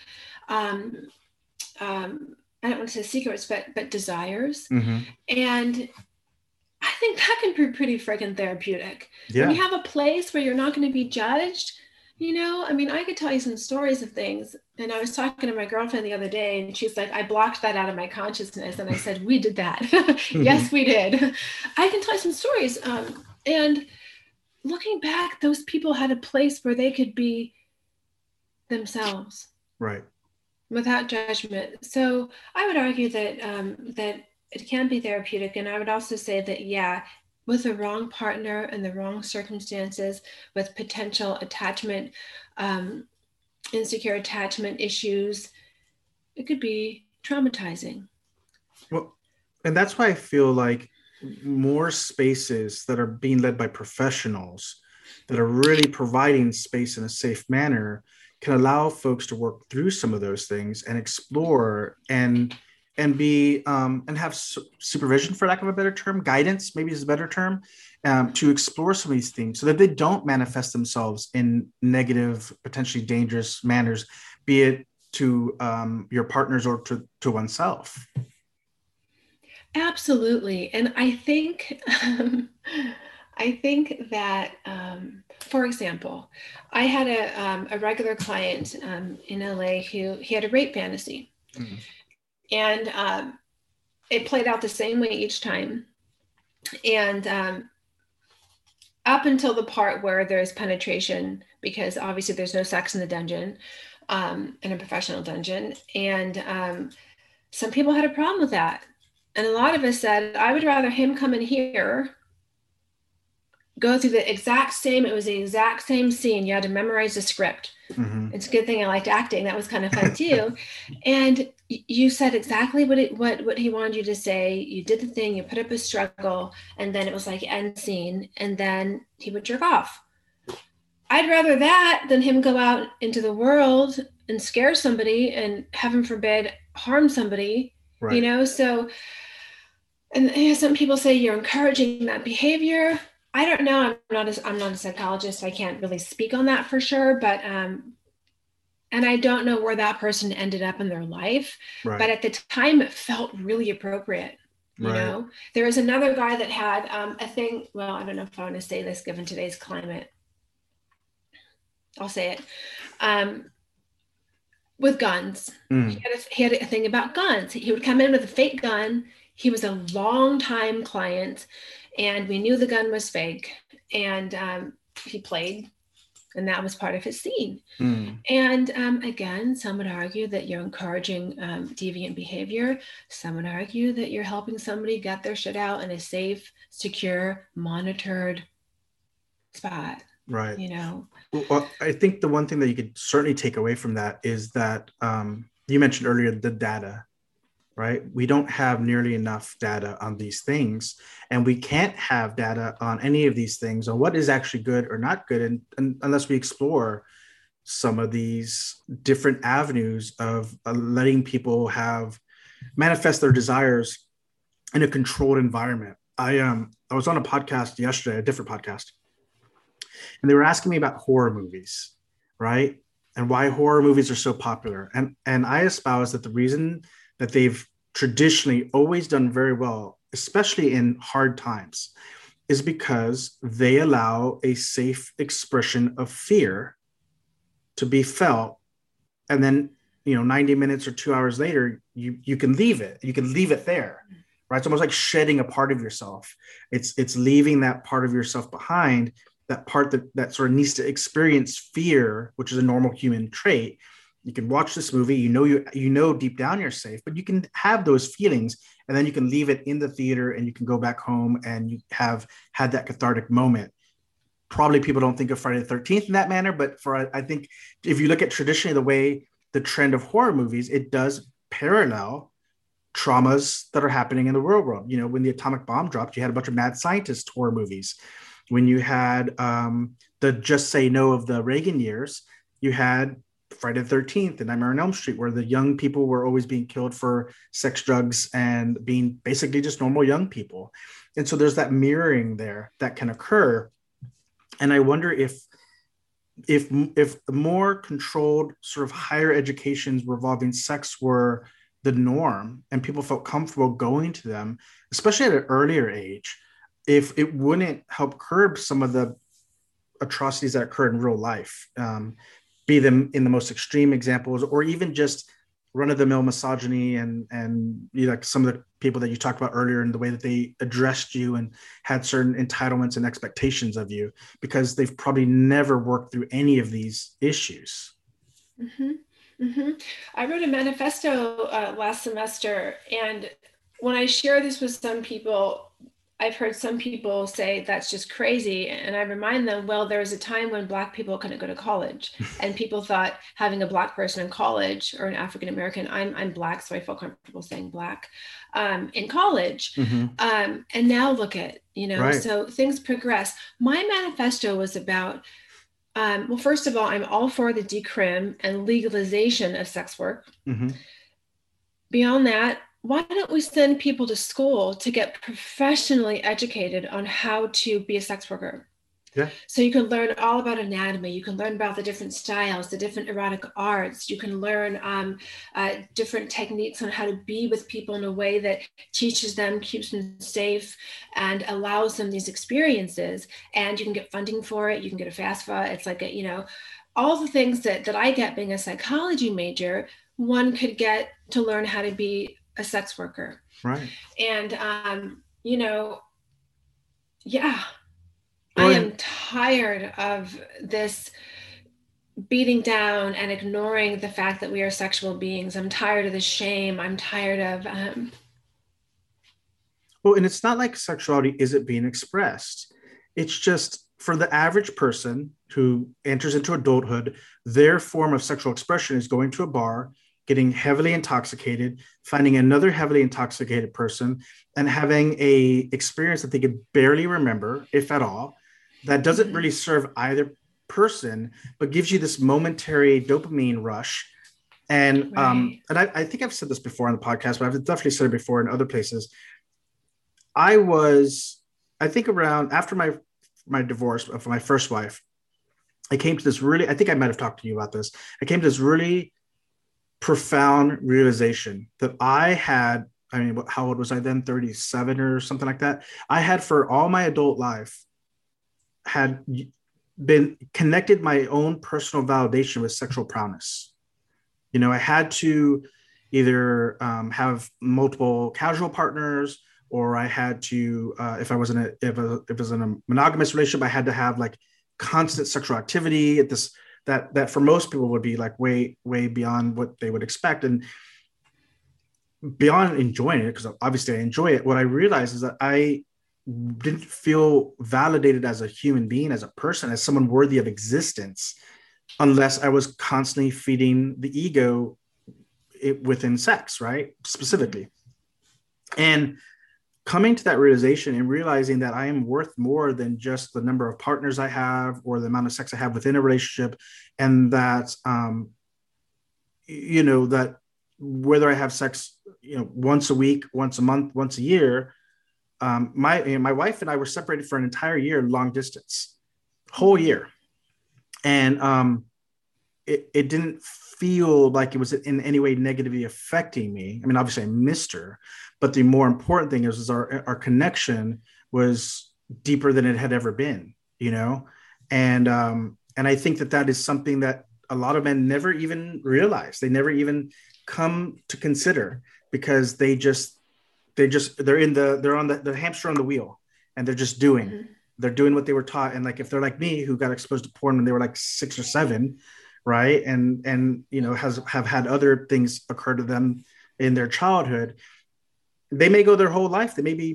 Um, um, I don't want to say secrets, but but desires. Mm-hmm. And I think that can be pretty freaking therapeutic. Yeah. When you have a place where you're not going to be judged, you know, I mean, I could tell you some stories of things. And I was talking to my girlfriend the other day, and she's like, I blocked that out of my consciousness. And I said, we did that. Yes, we did. I can tell you some stories. Um, and looking back, those people had a place where they could be themselves, right, without judgment. So I would argue that um, that it can be therapeutic, and I would also say that yeah, with the wrong partner and the wrong circumstances, with potential attachment, um, insecure attachment issues, it could be traumatizing. Well, and that's why I feel like more spaces that are being led by professionals that are really providing space in a safe manner can allow folks to work through some of those things and explore and and be um, and have su- supervision, for lack of a better term, guidance maybe is a better term, um, to explore some of these things so that they don't manifest themselves in negative, potentially dangerous manners be it to um, your partners or to, to oneself. Absolutely. And I think, um, I think that, um, for example, I had a, um, a regular client um, in L A who, he had a rape fantasy. Mm-hmm. And um, it played out the same way each time. And um, up until the part where there's penetration, because obviously there's no sex in the dungeon, um, in a professional dungeon. And um, some people had a problem with that. And a lot of us said, I would rather him come in here, go through the exact same, it was the exact same scene. You had to memorize the script. Mm-hmm. It's a good thing I liked acting. That was kind of fun too. And you said exactly what, it, what, what he wanted you to say. You did the thing, you put up a struggle, and then it was like end scene. And then he would jerk off. I'd rather that than him go out into the world and scare somebody and, heaven forbid, harm somebody, right. You know? So, and you know, some people say you're encouraging that behavior. I don't know. I'm not a, I'm not a psychologist. I can't really speak on that for sure. But, um, and I don't know where that person ended up in their life. Right. But at the time, it felt really appropriate. You right. know, there was another guy that had um, a thing. Well, I don't know if I want to say this given today's climate. I'll say it. Um, with guns. Mm. He, had a, he had a thing about guns. He would come in with a fake gun. He was a longtime client. And we knew the gun was fake, and um, he played, and that was part of his scene. Mm. And um, again, some would argue that you're encouraging um, deviant behavior. Some would argue that you're helping somebody get their shit out in a safe, secure, monitored spot. Right. You know. Well, I think the one thing that you could certainly take away from that is that um, you mentioned earlier the data. Right? We don't have nearly enough data on these things, and we can't have data on any of these things on what is actually good or not good, and, and unless we explore some of these different avenues of uh, letting people have manifest their desires in a controlled environment. I um I was on a podcast yesterday, a different podcast, and they were asking me about horror movies, right? And why horror movies are so popular. And and I espouse that the reason that they've traditionally always done very well, especially in hard times, is because they allow a safe expression of fear to be felt. And then, you know, ninety minutes or two hours later, you, you can leave it. You can leave it there, right? It's almost like shedding a part of yourself. It's, it's leaving that part of yourself behind, that part that, that sort of needs to experience fear, which is a normal human trait. You can watch this movie, you know, you, you know, deep down you're safe, but you can have those feelings, and then you can leave it in the theater and you can go back home and you have had that cathartic moment. Probably people don't think of Friday the thirteenth in that manner, but for, I think if you look at traditionally the way the trend of horror movies, it does parallel traumas that are happening in the real world. You know, when the atomic bomb dropped, you had a bunch of mad scientist horror movies. When you had um, the Just Say No of the Reagan years, you had Friday the thirteenth and Nightmare on Elm Street, where the young people were always being killed for sex, drugs, and being basically just normal young people. And so there's that mirroring there that can occur. And I wonder if, if, if more controlled sort of higher educations revolving sex were the norm and people felt comfortable going to them, especially at an earlier age, if it wouldn't help curb some of the atrocities that occur in real life. Um, be them in the most extreme examples, or even just run-of-the-mill misogyny and, and you know, like some of the people that you talked about earlier and the way that they addressed you and had certain entitlements and expectations of you, because they've probably never worked through any of these issues. Mm-hmm. Mm-hmm. I wrote a manifesto uh, last semester, and when I share this with some people, I've heard some people say that's just crazy. And I remind them, well, there was a time when Black people couldn't go to college and people thought having a Black person in college, or an African-American, I'm, I'm Black, so I feel comfortable saying Black, um, in college. Mm-hmm. Um, and now look at, you know, right. So things progress. My manifesto was about, um, well, first of all, I'm all for the decrim and legalization of sex work. Mm-hmm. Beyond that, why don't we send people to school to get professionally educated on how to be a sex worker? Yeah. So you can learn all about anatomy. You can learn about the different styles, the different erotic arts. You can learn um, uh, different techniques on how to be with people in a way that teaches them, keeps them safe, and allows them these experiences. And you can get funding for it. You can get a FAFSA. It's like, a, you know, all the things that, that I get being a psychology major, one could get to learn how to be a sex worker. Right. And, um, you know, yeah. I am tired of this beating down and ignoring the fact that we are sexual beings. I'm tired of the shame. I'm tired of... Um... Well, and it's not like sexuality isn't being expressed. It's just for the average person who enters into adulthood, their form of sexual expression is going to a bar, getting heavily intoxicated, finding another heavily intoxicated person, and having a experience that they could barely remember, if at all. That doesn't really serve either person, but gives you this momentary dopamine rush. And right. um, and I, I think I've said this before on the podcast, but I've definitely said it before in other places. I was, I think around after my, my divorce from my first wife, I came to this really, I think I might've talked to you about this. I came to this really profound realization that I had, I mean, how old was I then? thirty-seven or something like that. I had for all my adult life, had been connected my own personal validation with sexual prowess. You know, I had to either um, have multiple casual partners, or I had to, uh, if I was in a, if, a, if it was in a monogamous relationship, I had to have like constant sexual activity at this, that, that for most people would be like way, way beyond what they would expect. And beyond enjoying it, because obviously I enjoy it, what I realized is that I didn't feel validated as a human being, as a person, as someone worthy of existence, unless I was constantly feeding the ego it, within sex, right? Specifically. And coming to that realization and realizing that I am worth more than just the number of partners I have or the amount of sex I have within a relationship. And that, um, you know, that whether I have sex, you know, once a week, once a month, once a year, Um, my, my wife and I were separated for an entire year, long distance, whole year. And um, it, it didn't feel like it was in any way negatively affecting me. I mean, obviously I missed her, but the more important thing is, is our, our connection was deeper than it had ever been, you know? And, um, and I think that that is something that a lot of men never even realize. They never even come to consider because they just, They just, they're in the, they're on the, the hamster on the wheel, and they're just doing, mm-hmm. they're doing what they were taught. And like, if they're like me, who got exposed to porn when they were like six or seven, right. And, and, you know, has, have had other things occur to them in their childhood. They may go their whole life. They may be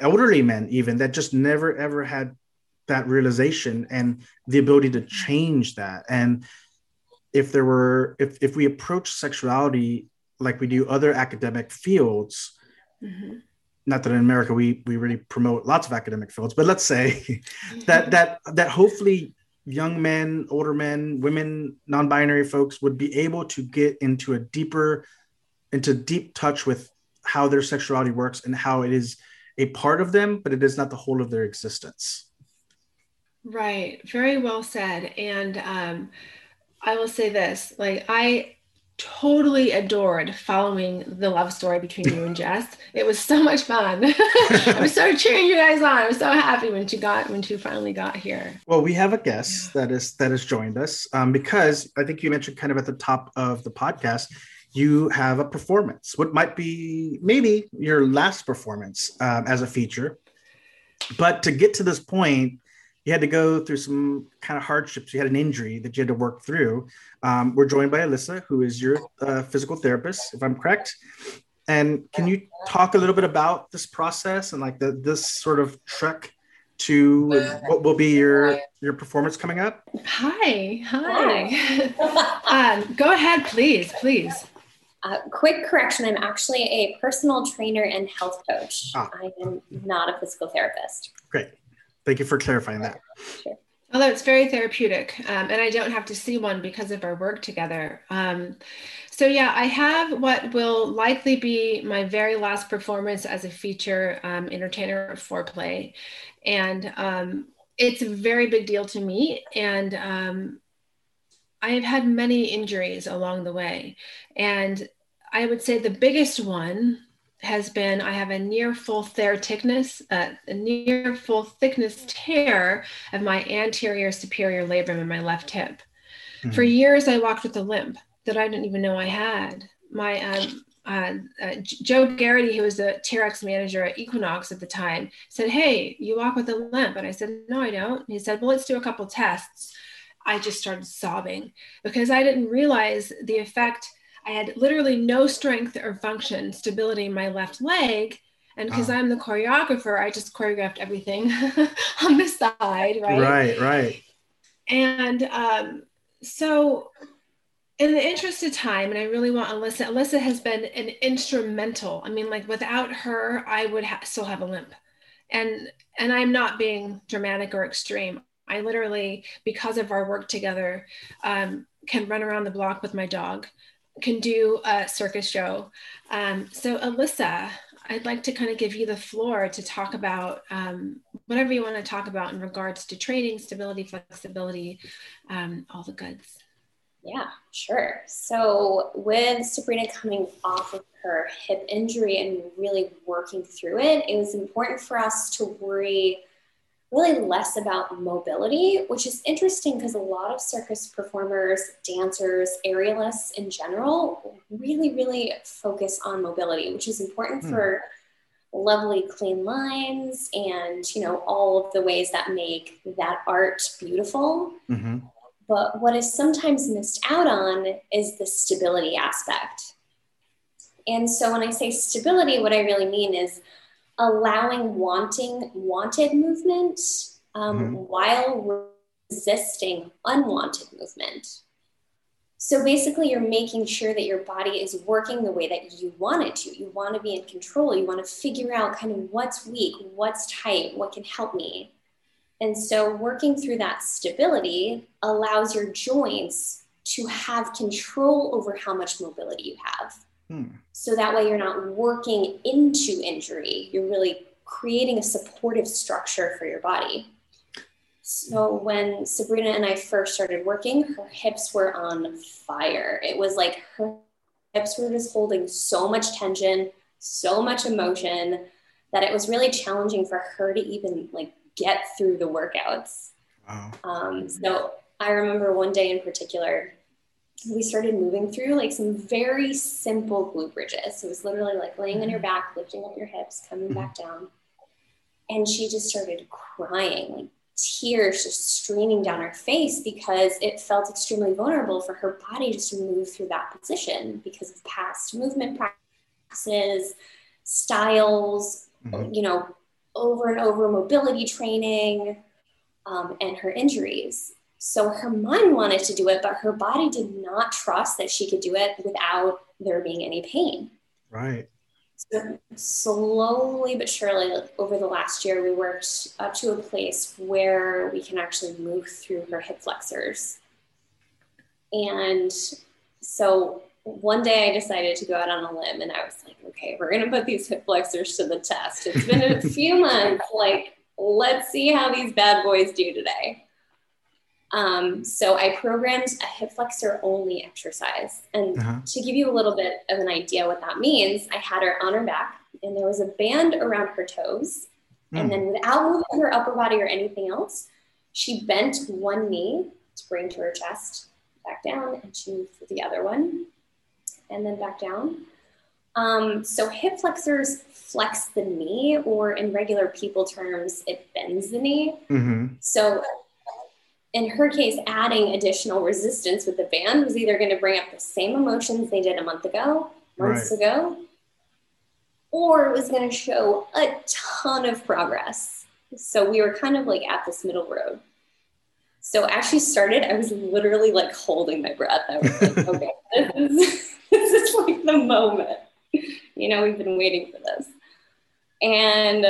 elderly men even that just never, ever had that realization and the ability to change that. And if there were, if, if we approach sexuality like we do other academic fields, mm-hmm. not that in America we we really promote lots of academic fields, but let's say that that that hopefully young men, older men, women, non-binary folks would be able to get into a deeper, into deep touch with how their sexuality works and how it is a part of them, but it is not the whole of their existence. Right. Very well said. And um, I will say this, like I totally adored following the love story between you and Jess. It was so much fun. I'm so cheering you guys on. I'm so happy when she got when she finally got here. Well, we have a guest that is that has joined us um, because I think you mentioned kind of at the top of the podcast, you have a performance. What might be maybe your last performance um, as a feature, but to get to this point, you had to go through some kind of hardships. You had an injury that you had to work through. Um, we're joined by Alyssa, who is your uh, physical therapist, if I'm correct. And can you talk a little bit about this process and like the, this sort of trek to what will be your, your performance coming up? Hi. Hi. Wow. um, go ahead, please, please. Uh, quick correction. I'm actually a personal trainer and health coach. Ah. I am not a physical therapist. Great. Thank you for clarifying that. Sure. Although it's very therapeutic, um, and I don't have to see one because of our work together. Um, so yeah, I have what will likely be my very last performance as a feature um, entertainer of Foreplay. And um, it's a very big deal to me. And um, I have had many injuries along the way. And I would say the biggest one has been, I have a near full tear thickness, uh, a near full thickness tear of my anterior superior labrum in my left hip. Mm-hmm. For years, I walked with a limp that I didn't even know I had. My um, uh, uh, Joe Garrity, who was the T R X manager at Equinox at the time, said, "Hey, you walk with a limp." And I said, "No, I don't." And he said, "Well, let's do a couple tests." I just started sobbing because I didn't realize the effect. I had literally no strength or function, stability in my left leg. And because ah. I'm the choreographer, I just choreographed everything on the side, right? Right, right. And um, so in the interest of time, and I really want Alyssa, Alyssa has been an instrumental. I mean, like without her, I would ha- still have a limp. And, and I'm not being dramatic or extreme. I literally, because of our work together, um, can run around the block with my dog, can do a circus show. Um, so Alyssa, I'd like to kind of give you the floor to talk about um, whatever you want to talk about in regards to training, stability, flexibility, um, all the goods. Yeah, sure. So with Sabrina coming off of her hip injury and really working through it, it was important for us to worry really less about mobility, which is interesting because a lot of circus performers, dancers, aerialists in general, really, really focus on mobility, which is important mm. for lovely clean lines and, you know, all of the ways that make that art beautiful. Mm-hmm. But what is sometimes missed out on is the stability aspect. And so when I say stability, what I really mean is allowing wanting wanted movement um, mm-hmm. while resisting unwanted movement. So basically you're making sure that your body is working the way that you want it to. You want to be in control. You want to figure out kind of what's weak, what's tight, what can help me. And so working through that stability allows your joints to have control over how much mobility you have. So that way you're not working into injury. You're really creating a supportive structure for your body. So when Sabrina and I first started working, her hips were on fire. It was like her hips were just holding so much tension, so much emotion that it was really challenging for her to even like get through the workouts. Wow. Um, so I remember one day in particular, we started moving through like some very simple glute bridges. It was literally like laying on your back, lifting up your hips, coming back down. And she just started crying, like tears just streaming down her face because it felt extremely vulnerable for her body just to move through that position because of past movement practices, styles, mm-hmm. you know, over and over mobility training, um, and her injuries. So her mind wanted to do it, but her body did not trust that she could do it without there being any pain. Right. So slowly but surely, like over the last year, we worked up to a place where we can actually move through her hip flexors. And so one day I decided to go out on a limb and I was like, okay, we're going to put these hip flexors to the test. It's been a few months, like, let's see how these bad boys do today. Um, so I programmed a hip flexor only exercise. And uh-huh. to give you a little bit of an idea what that means, I had her on her back and there was a band around her toes. Mm. And then without moving her upper body or anything else, she bent one knee to bring to her chest, back down, and she moved with the other one and then back down. Um, so hip flexors flex the knee, or in regular people terms, it bends the knee. Mm-hmm. So in her case, adding additional resistance with the band was either going to bring up the same emotions they did a month ago, months right. ago, or it was going to show a ton of progress. So we were kind of like at this middle road. So as she started, I was literally like holding my breath. I was like, okay, this is, this is like the moment. You know, we've been waiting for this. And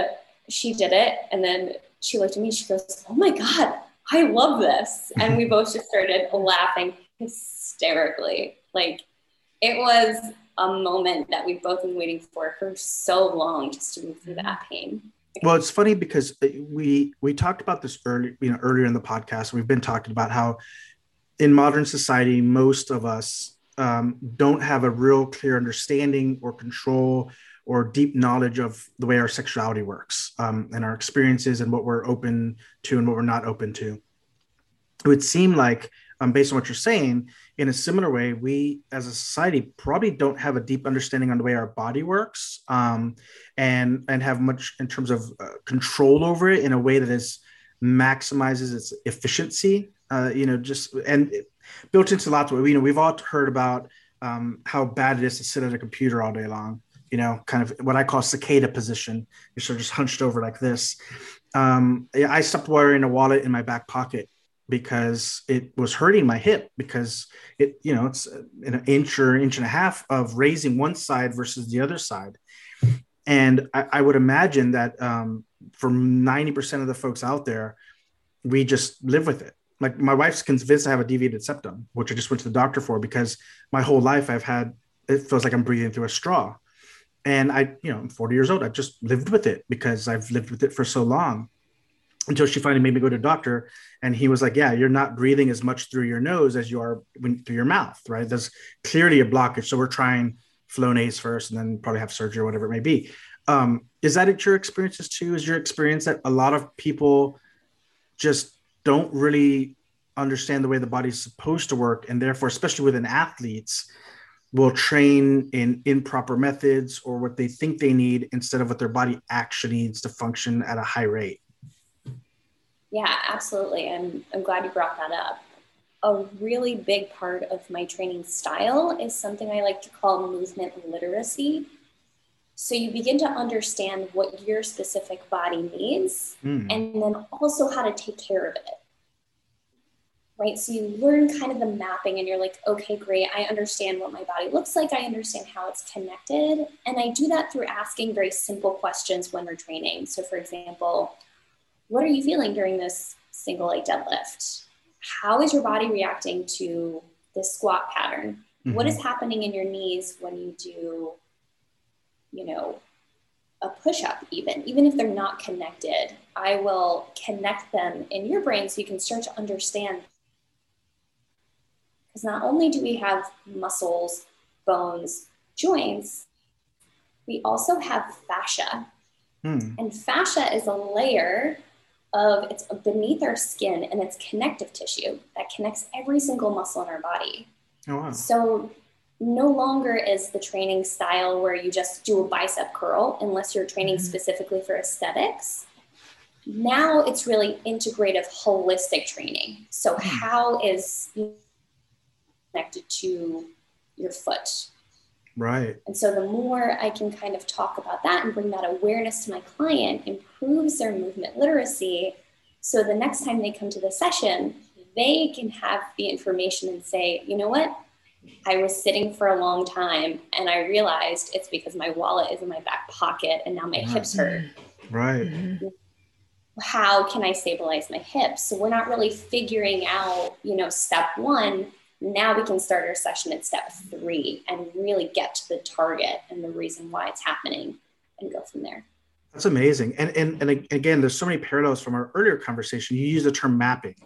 she did it. And then she looked at me, she goes, "Oh my God, I love this." And we both just started laughing hysterically. Like, it was a moment that we've both been waiting for for so long, just to move through that pain. Well, it's funny because we we talked about this early, you know, earlier in the podcast. We've been talking about how in modern society, most of us um, don't have a real clear understanding or control or deep knowledge of the way our sexuality works um, and our experiences and what we're open to and what we're not open to. It would seem like, um, based on what you're saying, in a similar way, we as a society probably don't have a deep understanding on the way our body works um, and and have much in terms of uh, control over it in a way that is maximizes its efficiency, uh, you know, just and built into lots of, you know, we've all heard about um, how bad it is to sit at a computer all day long, you know, kind of what I call cicada position. You're sort of just hunched over like this. Um, I stopped wearing a wallet in my back pocket because it was hurting my hip because it, you know, it's an inch or inch and a half of raising one side versus the other side. And I, I would imagine that um, for ninety percent of the folks out there, we just live with it. Like my wife's convinced I have a deviated septum, which I just went to the doctor for because my whole life I've had, it feels like I'm breathing through a straw. And I, you know, I'm forty years old. I've just lived with it because I've lived with it for so long. Until she finally made me go to a doctor, and he was like, "Yeah, you're not breathing as much through your nose as you are when, through your mouth, right? There's clearly a blockage. So we're trying Flonase first, and then probably have surgery or whatever it may be." Um, is that at your experiences too? Is your experience that a lot of people just don't really understand the way the body's supposed to work, and therefore, especially within athletes, will train in improper methods or what they think they need instead of what their body actually needs to function at a high rate? Yeah, absolutely. I'm I'm glad you brought that up. A really big part of my training style is something I like to call movement literacy. So you begin to understand what your specific body needs mm. and then also how to take care of it. Right? So you learn kind of the mapping and you're like, okay, great. I understand what my body looks like. I understand how it's connected. And I do that through asking very simple questions when we're training. So for example, what are you feeling during this single leg deadlift? How is your body reacting to this squat pattern? Mm-hmm. What is happening in your knees when you do, you know, a push-up even, even if they're not connected, I will connect them in your brain so you can start to understand. Because not only do we have muscles, bones, joints, we also have fascia. Mm. And fascia is a layer of, it's beneath our skin and it's connective tissue that connects every single muscle in our body. Oh, wow. So no longer is the training style where you just do a bicep curl unless you're training mm. specifically for aesthetics. Now it's really integrative, holistic training. So mm. how is connected to your foot? Right. And so the more I can kind of talk about that and bring that awareness to my client improves their movement literacy. So the next time they come to the session, they can have the information and say, you know what? I was sitting for a long time and I realized it's because my wallet is in my back pocket and now my right. hips hurt. Right. How can I stabilize my hips? So we're not really figuring out, you know, step one. Now we can start our session at step three and really get to the target and the reason why it's happening and go from there. That's amazing. And and and again, there's so many parallels from our earlier conversation. You use the term mapping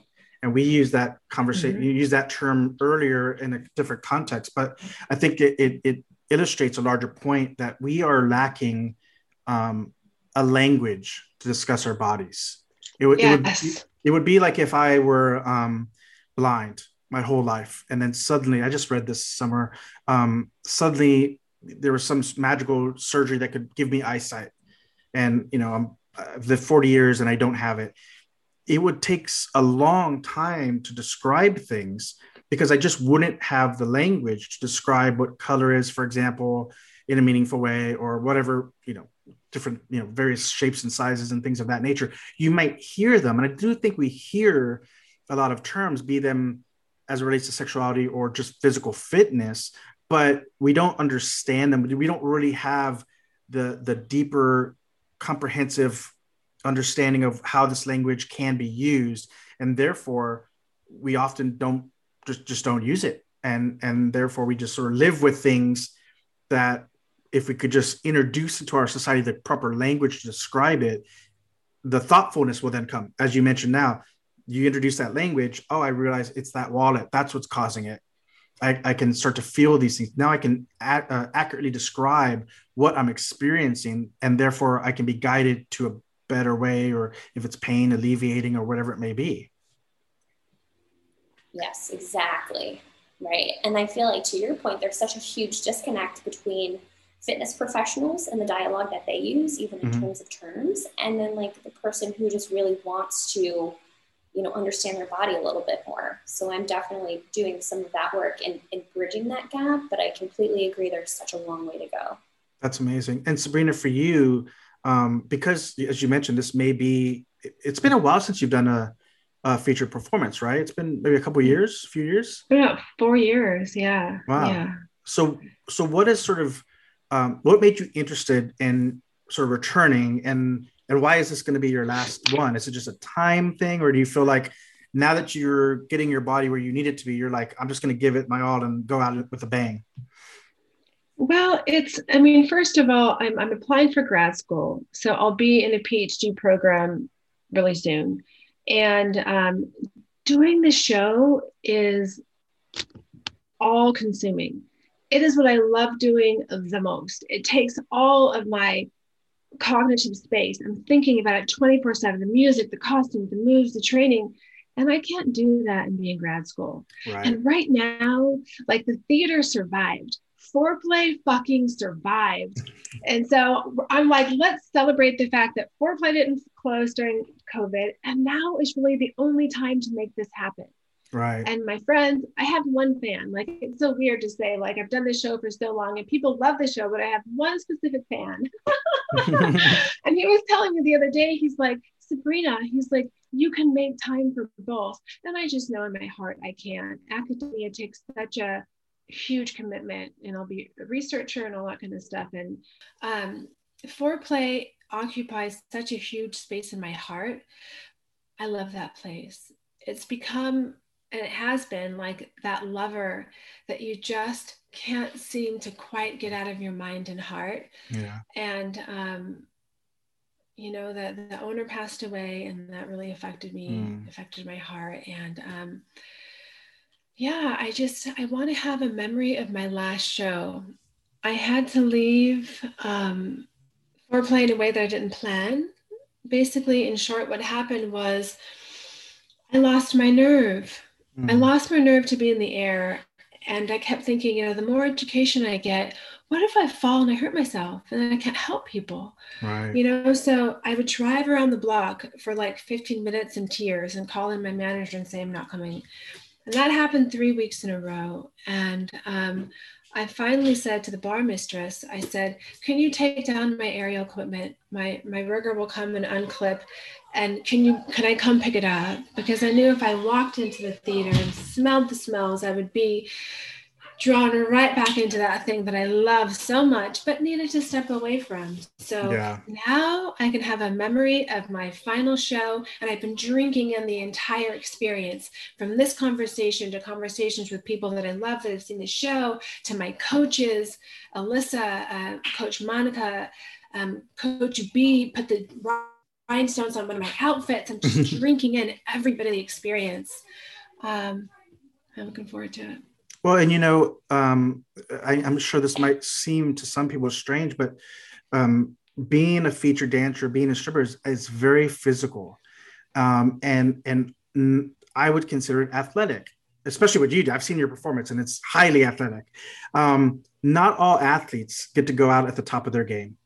and we use that conversation, mm-hmm. you use that term earlier in a different context, but I think it, it, it illustrates a larger point that we are lacking um, a language to discuss our bodies. It would, yes. it, would be, it would be like if I were um, blind my whole life. And then suddenly, I just read this summer, um, suddenly there was some magical surgery that could give me eyesight. And, you know, I'm, I've lived forty years and I don't have it. It would take a long time to describe things because I just wouldn't have the language to describe what color is, for example, in a meaningful way or whatever, you know, different, you know, various shapes and sizes and things of that nature. You might hear them. And I do think we hear a lot of terms, be them as it relates to sexuality or just physical fitness, but we don't understand them. We don't really have the, the deeper comprehensive understanding of how this language can be used. And therefore we often don't just, just don't use it. And, and therefore we just sort of live with things that if we could just introduce into our society the proper language to describe it, the thoughtfulness will then come. As you mentioned now, you introduce that language. Oh, I realize it's that wallet. That's what's causing it. I, I can start to feel these things. Now I can ac- uh, accurately describe what I'm experiencing, and therefore I can be guided to a better way, or if it's pain, alleviating, or whatever it may be. Yes, exactly. Right. And I feel like, to your point, there's such a huge disconnect between fitness professionals and the dialogue that they use, even in mm-hmm. terms of terms, and then like the person who just really wants to, you know, understand their body a little bit more. So I'm definitely doing some of that work and, and bridging that gap, but I completely agree there's such a long way to go. That's amazing. And Sabrina, for you, um, because as you mentioned, this may be, it's been a while since you've done a, a featured performance, right? It's been maybe a couple of years, a few years? Yeah, four years. Yeah. Wow. Yeah. So, so what is sort of, um, what made you interested in sort of returning, and And why is this going to be your last one? Is it just a time thing? Or do you feel like now that you're getting your body where you need it to be, you're like, I'm just going to give it my all and go out with a bang? Well, it's, I mean, first of all, I'm, I'm applying for grad school. So I'll be in a P H D program really soon. And um, doing the show is all consuming. It is what I love doing the most. It takes all of my cognitive space. I'm thinking about it twenty-four seven, the music, the costumes, the moves, the training. And I can't do that and be in grad school. Right. And right now, like, the theater survived. Foreplay fucking survived. And so I'm like, let's celebrate the fact that Foreplay didn't close during COVID. And now is really the only time to make this happen. Right. And my friends, I have one fan. Like, it's so weird to say, like, I've done this show for so long and people love the show, but I have one specific fan. And he was telling me the other day, he's like, Sabrina, he's like, you can make time for both. And I just know in my heart, I can. Academia takes such a huge commitment, and I'll be a researcher and all that kind of stuff. And um, Foreplay occupies such a huge space in my heart. I love that place. It's become, and it has been, like that lover that you just can't seem to quite get out of your mind and heart. Yeah. And, um, you know, the, the owner passed away, and that really affected me, mm. affected my heart. And um, yeah, I just, I want to have a memory of my last show. I had to leave um, Foreplay in a way that I didn't plan. Basically, in short, what happened was I lost my nerve. I lost my nerve to be in the air. And I kept thinking, you know, the more education I get, what if I fall and I hurt myself and then I can't help people? Right. You know, so I would drive around the block for like fifteen minutes in tears and call in my manager and say, I'm not coming. And that happened three weeks in a row. And um, I finally said to the bar mistress, I said, can you take down my aerial equipment? My, my burger will come and unclip. And can you, can I come pick it up? Because I knew if I walked into the theater and smelled the smells, I would be drawn right back into that thing that I love so much, but needed to step away from. So yeah. Now I can have a memory of my final show, and I've been drinking in the entire experience, from this conversation to conversations with people that I love that have seen the show, to my coaches, Alyssa, uh, Coach Monica, um, Coach B put the rhinestones on one of my outfits. I'm just drinking in every bit of the experience. Um, I'm looking forward to it. Well, and you know, um, I, I'm sure this might seem to some people strange, but um, being a featured dancer, being a stripper is, is very physical. Um, and and I would consider it athletic, especially what you do. I've seen your performance, and it's highly athletic. Um, not all athletes get to go out at the top of their game.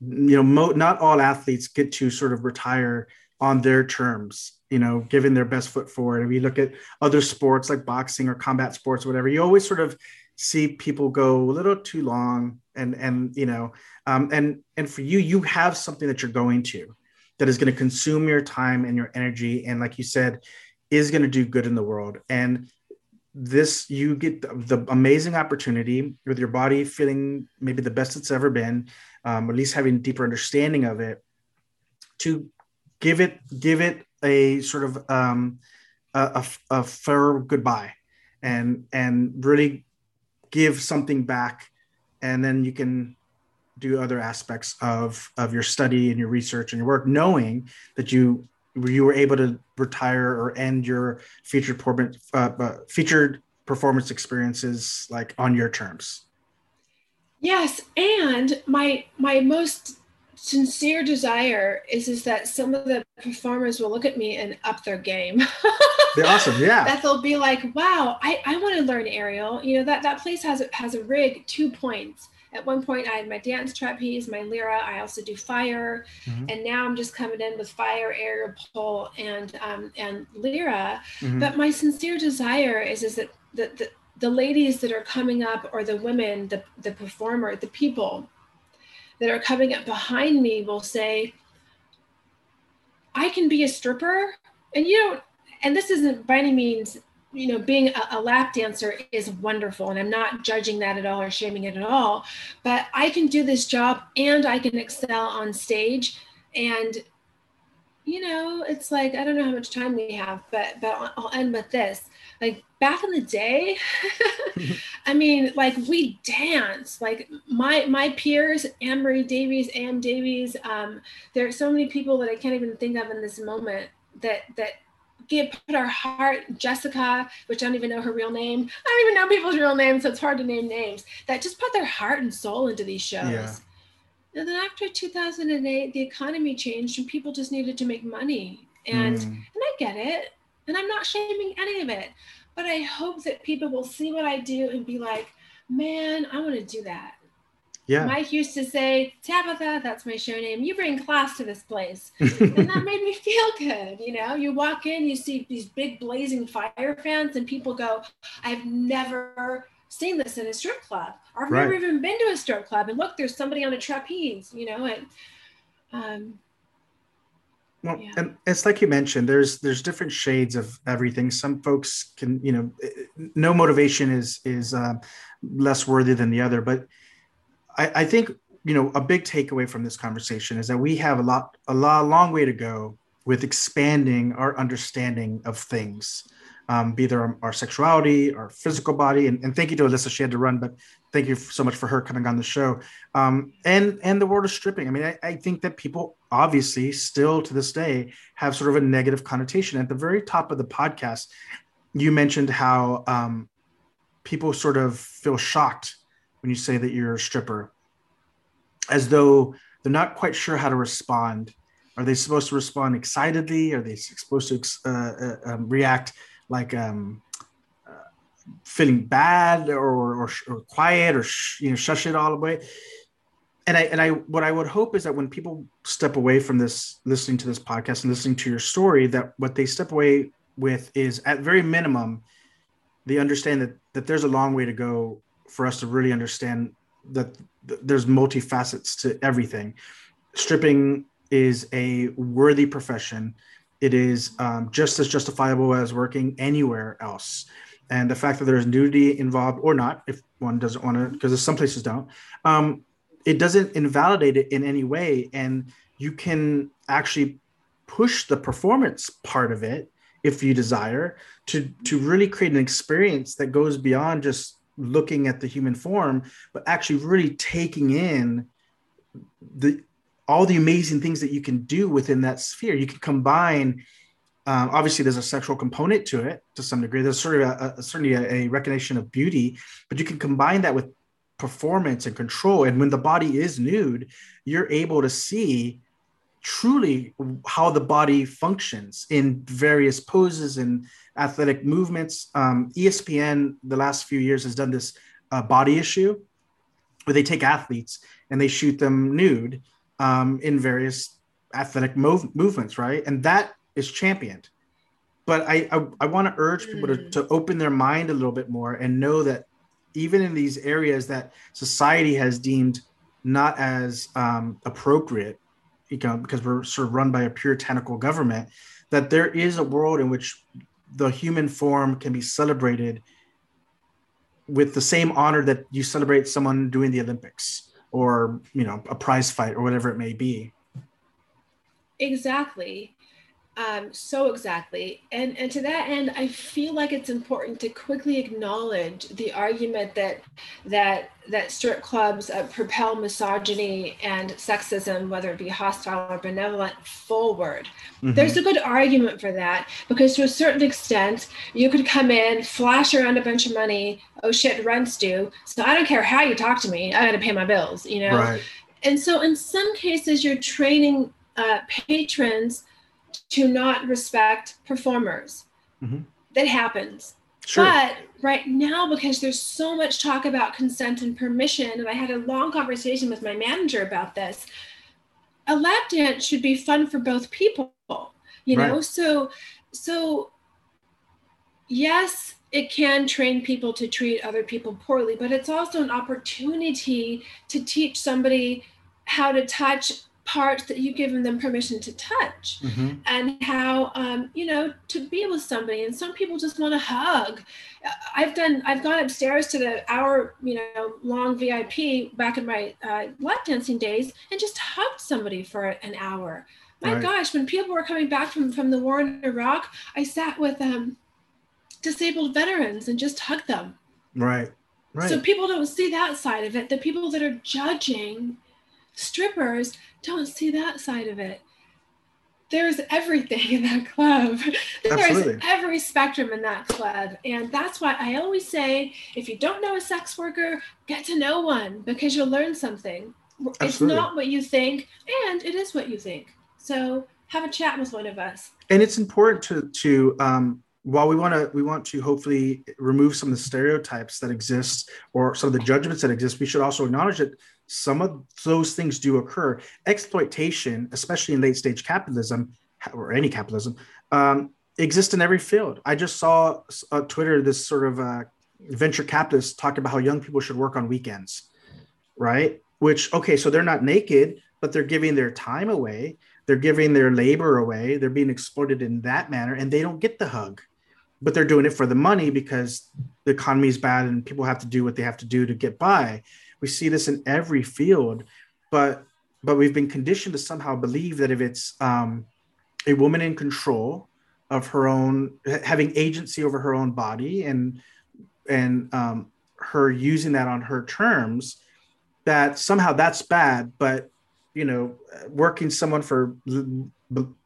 You know, mo- not all athletes get to sort of retire on their terms, you know, giving their best foot forward. If you look at other sports like boxing or combat sports or whatever, you always sort of see people go a little too long. And, and you know, um, and and for you, you have something that you're going to, that is going to consume your time and your energy. And like you said, is going to do good in the world. And this, you get the, the amazing opportunity with your body feeling maybe the best it's ever been, um, or at least having a deeper understanding of it, to give it, give it a sort of um, a, a, a fair goodbye, and and really give something back, and then you can do other aspects of, of your study and your research and your work, knowing that you you were able to retire or end your featured, uh, uh, featured performance experiences like on your terms? Yes, and my my most sincere desire is is that some of the performers will look at me and up their game. They're awesome, yeah. That they'll be like, wow, I, I want to learn aerial. You know, that, that place has a, has a rig, two points. At one point I had my dance trapeze, my lyra, I also do fire. Mm-hmm. And now I'm just coming in with fire, aerial pole, and um and lyra. Mm-hmm. But my sincere desire is is that the, the, the ladies that are coming up, or the women, the, the performer, the people that are coming up behind me will say, I can be a stripper. And you don't, and this isn't by any means, you know, being a, a lap dancer is wonderful, and I'm not judging that at all or shaming it at all, but I can do this job and I can excel on stage. And, you know, it's like, I don't know how much time we have, but, but I'll end with this. Like, back in the day, I mean, like, we danced. Like my my peers, Anne-Marie Davies, Anne Davies. Um, there are so many people that I can't even think of in this moment that that give put our heart. Jessica, which I don't even know her real name. I don't even know people's real names, so it's hard to name names. That just put their heart and soul into these shows. Yeah. And then after two thousand eight, the economy changed, and people just needed to make money. And mm. and I get it. And I'm not shaming any of it, but I hope that people will see what I do and be like, man, I want to do that. Yeah. Mike used to say, Tabitha, that's my show name, you bring class to this place. And that made me feel good. You know, you walk in, you see these big blazing fire fans, and people go, I've never seen this in a strip club. Or I've right. never even been to a strip club. And look, there's somebody on a trapeze, you know, and, um, well, yeah. And it's like you mentioned, there's there's different shades of everything. Some folks can, you know, no motivation is is uh, less worthy than the other. But I, I think, you know, a big takeaway from this conversation is that we have a lot, a lot, long way to go with expanding our understanding of things, um, be there our, our sexuality, our physical body. And, and thank you to Alyssa, she had to run, but thank you so much for her coming on the show. Um, and, and the world of stripping. I mean, I, I think that people obviously still to this day have sort of a negative connotation. At the very top of the podcast, you mentioned how um, people sort of feel shocked when you say that you're a stripper, as though they're not quite sure how to respond. Are they supposed to respond excitedly? Are they supposed to uh, uh, react like um, uh, feeling bad or, or, or quiet or, sh- you know, shush it all away? And I, and I, what I would hope is that when people step away from this, listening to this podcast and listening to your story, that what they step away with is, at very minimum, they understand that, that there's a long way to go for us to really understand that th- there's multifacets to everything. Stripping is a worthy profession. It is um, just as justifiable as working anywhere else. And the fact that there's nudity involved or not, if one doesn't want to, because some places don't, um, it doesn't invalidate it in any way. And you can actually push the performance part of it, if you desire, to, to really create an experience that goes beyond just looking at the human form, but actually really taking in the all the amazing things that you can do within that sphere. You can combine, um, obviously there's a sexual component to it to some degree. There's sort of a, a, certainly a, a recognition of beauty, but you can combine that with performance and control. And when the body is nude, you're able to see truly how the body functions in various poses and athletic movements. Um, E S P N, the last few years, has done this uh, body issue where they take athletes and they shoot them nude Um, in various athletic mov- movements, right? And that is championed. But I I, I want to urge people to, to open their mind a little bit more and know that even in these areas that society has deemed not as um, appropriate, you know, because we're sort of run by a puritanical government, that there is a world in which the human form can be celebrated with the same honor that you celebrate someone doing the Olympics, or, you know, a prize fight or whatever it may be. Exactly. Um, so exactly. And, and to that end, I feel like it's important to quickly acknowledge the argument that that that strip clubs uh, propel misogyny and sexism, whether it be hostile or benevolent, forward. Mm-hmm. There's a good argument for that, because to a certain extent, you could come in, flash around a bunch of money, oh shit, rent's due, so I don't care how you talk to me, I gotta pay my bills, you know? Right. And so in some cases, you're training uh, patrons to not respect performers. Mm-hmm. That happens. Sure. But right now, because there's so much talk about consent and permission, and I had a long conversation with my manager about this, a lap dance should be fun for both people, you right. know? So, so yes, it can train people to treat other people poorly, but it's also an opportunity to teach somebody how to touch parts that you've given them permission to touch, mm-hmm. and how, um, you know, to be with somebody. And some people just want to hug. I've done, I've gone upstairs to the hour, you know, long V I P back in my uh, lap dancing days and just hugged somebody for an hour. My right. gosh, when people were coming back from, from the war in Iraq, I sat with um, disabled veterans and just hugged them. Right, right. So people don't see that side of it. The people that are judging strippers don't see that side of it. There's everything in that club. There's every spectrum in that club. And that's why I always say, if you don't know a sex worker, get to know one, because you'll learn something. Absolutely. It's not what you think, and it is what you think. So have a chat with one of us. And it's important to, to um, while we want to, we want to hopefully remove some of the stereotypes that exist or some of the judgments that exist, we should also acknowledge that some of those things do occur. Exploitation, especially in late stage capitalism or any capitalism, um, exists in every field. I just saw on Twitter this sort of uh, venture capitalist talking about how young people should work on weekends, right? Which, okay, so they're not naked, but they're giving their time away. They're giving their labor away. They're being exploited in that manner, and they don't get the hug. But they're doing it for the money because the economy is bad and people have to do what they have to do to get by. We see this in every field, but but we've been conditioned to somehow believe that if it's um, a woman in control of her own, having agency over her own body and and um, her using that on her terms, that somehow that's bad. But, you know, working someone for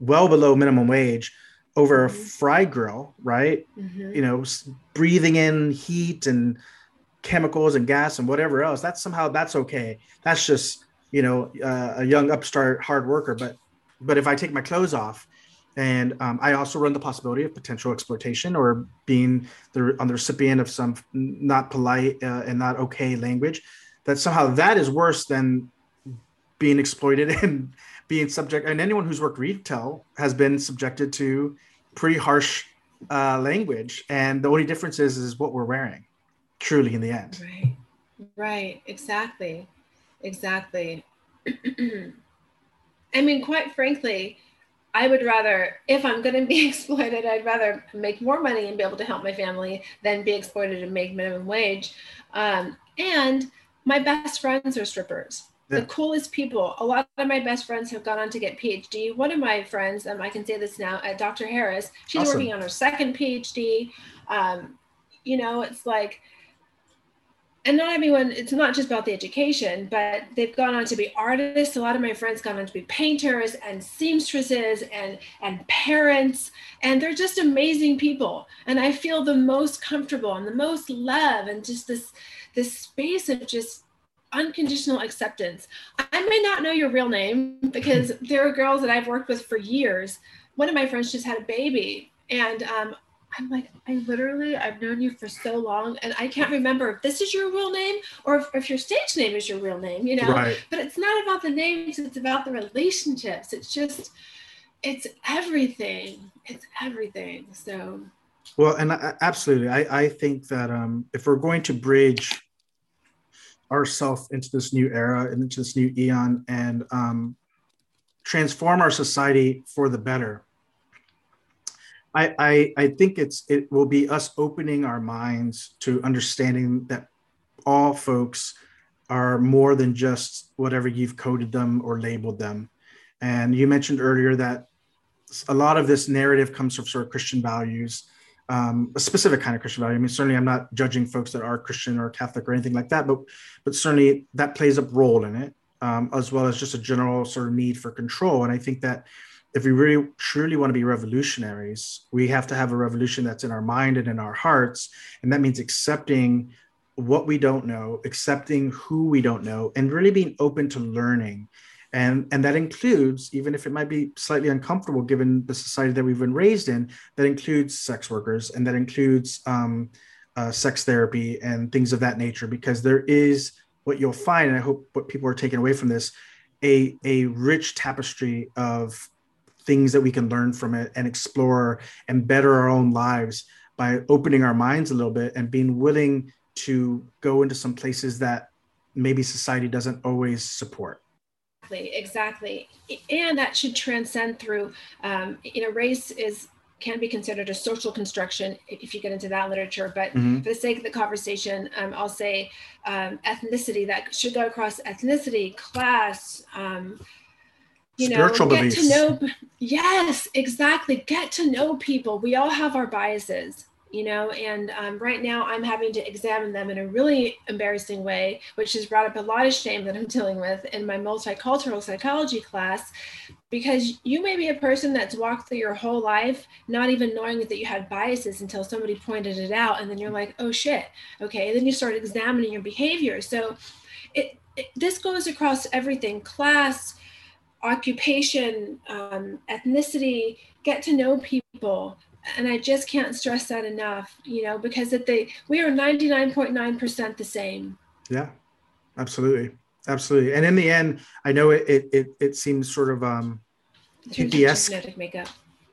well below minimum wage over a fry grill, right? Mm-hmm. You know, breathing in heat and chemicals and gas and whatever else, that's somehow that's okay. That's just, you know, uh, a young upstart hard worker. But but if I take my clothes off, and um, I also run the possibility of potential exploitation or being the, on the recipient of some not polite uh, and not okay language, that somehow that is worse than being exploited and being subject. And anyone who's worked retail has been subjected to pretty harsh uh, language. And the only difference is, is what we're wearing. Truly, in the end. Right, right, exactly, exactly. I mean, quite frankly, I would rather, if I'm going to be exploited, I'd rather make more money and be able to help my family than be exploited and make minimum wage. Um, and my best friends are strippers. Yeah. The coolest people. A lot of my best friends have gone on to get P H D. One of my friends, um, I can say this now, at Doctor Harris, she's awesome. Working on her second P H D. Um, you know, it's like. And not everyone, it's not just about the education, but they've gone on to be artists. A lot of my friends gone on to be painters and seamstresses and, and parents, and they're just amazing people. And I feel the most comfortable and the most love and just this, this space of just unconditional acceptance. I may not know your real name because there are girls that I've worked with for years. One of my friends just had a baby, and um, I'm like, I literally, I've known you for so long, and I can't remember if this is your real name or if, if your stage name is your real name, you know, right. But it's not about the names. It's about the relationships. It's just, it's everything. It's everything. So. Well, and I, absolutely. I, I think that um, if we're going to bridge ourselves into this new era and into this new eon and um, transform our society for the better, I, I, I think it's it will be us opening our minds to understanding that all folks are more than just whatever you've coded them or labeled them. And you mentioned earlier that a lot of this narrative comes from sort of Christian values, um, a specific kind of Christian value. I mean, certainly I'm not judging folks that are Christian or Catholic or anything like that, but but certainly that plays a role in it, um, as well as just a general sort of need for control. And I think that if we really truly want to be revolutionaries, we have to have a revolution that's in our mind and in our hearts. And that means accepting what we don't know, accepting who we don't know, and really being open to learning. And, and that includes, even if it might be slightly uncomfortable given the society that we've been raised in, that includes sex workers, and that includes um, uh, sex therapy and things of that nature, because there is what you'll find, and I hope what people are taking away from this, a, a rich tapestry of things that we can learn from it and explore and better our own lives by opening our minds a little bit and being willing to go into some places that maybe society doesn't always support. Exactly. And that should transcend through, um, you know, race is can be considered a social construction if you get into that literature. But mm-hmm. for the sake of the conversation, um, I'll say um, ethnicity, that should go across ethnicity, class, um, you know, spiritual get beliefs. to know. Yes, exactly. Get to know people. We all have our biases. You know, and um, right now I'm having to examine them in a really embarrassing way, which has brought up a lot of shame that I'm dealing with in my multicultural psychology class, because you may be a person that's walked through your whole life not even knowing that you had biases until somebody pointed it out. And then you're like, oh, shit. OK, and then you start examining your behavior. So it, it this goes across everything: class, occupation, um, ethnicity, get to know people. And I just can't stress that enough, you know, because that they we are ninety-nine point nine percent the same. Yeah, absolutely. Absolutely. And in the end, I know it it it, it seems sort of um hippie-esque. Genetic makeup.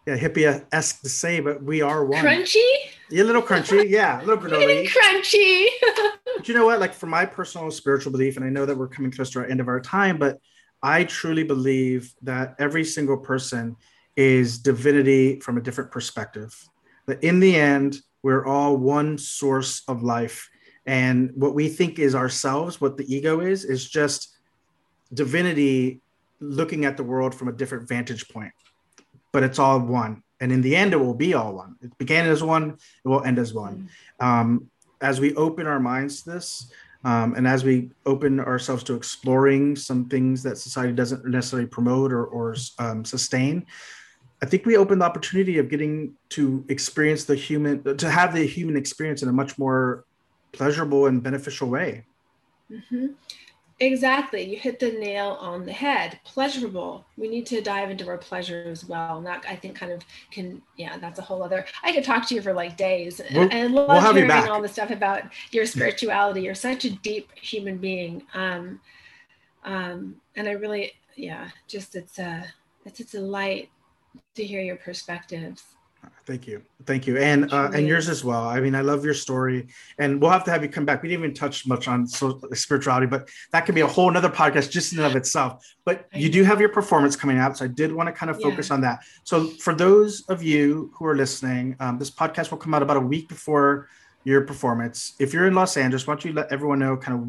Yeah, hippie-esque to say, but we are one. Crunchy? Yeah, a little crunchy. Yeah, a little granola-y. Crunchy. But you know what? Like, for my personal spiritual belief, and I know that we're coming close to our end of our time, but I truly believe that every single person is divinity from a different perspective. But in the end, we're all one source of life. And what we think is ourselves, what the ego is, is just divinity looking at the world from a different vantage point. But it's all one. And in the end, it will be all one. It began as one, it will end as one. Um, as we open our minds to this, Um, and as we open ourselves to exploring some things that society doesn't necessarily promote or, or um, sustain, I think we open the opportunity of getting to experience the human, to have the human experience in a much more pleasurable and beneficial way. Mm-hmm. Exactly. You hit the nail on the head. Pleasurable. We need to dive into our pleasure as well. And that, I think, kind of can, yeah, that's a whole other, I could talk to you for like days. We'll, and I love we'll hearing all the stuff about your spirituality. You're such a deep human being. Um, um, and I really, yeah, just, it's a, it's a delight to hear your perspectives. Thank you. Thank you. And uh, and yours as well. I mean, I love your story, and we'll have to have you come back. We didn't even touch much on spirituality, but that could be a whole nother podcast just in and of itself. But you do have your performance coming out, so I did want to kind of focus yeah. on that. So for those of you who are listening, um, this podcast will come out about a week before your performance. If you're in Los Angeles, why don't you let everyone know kind of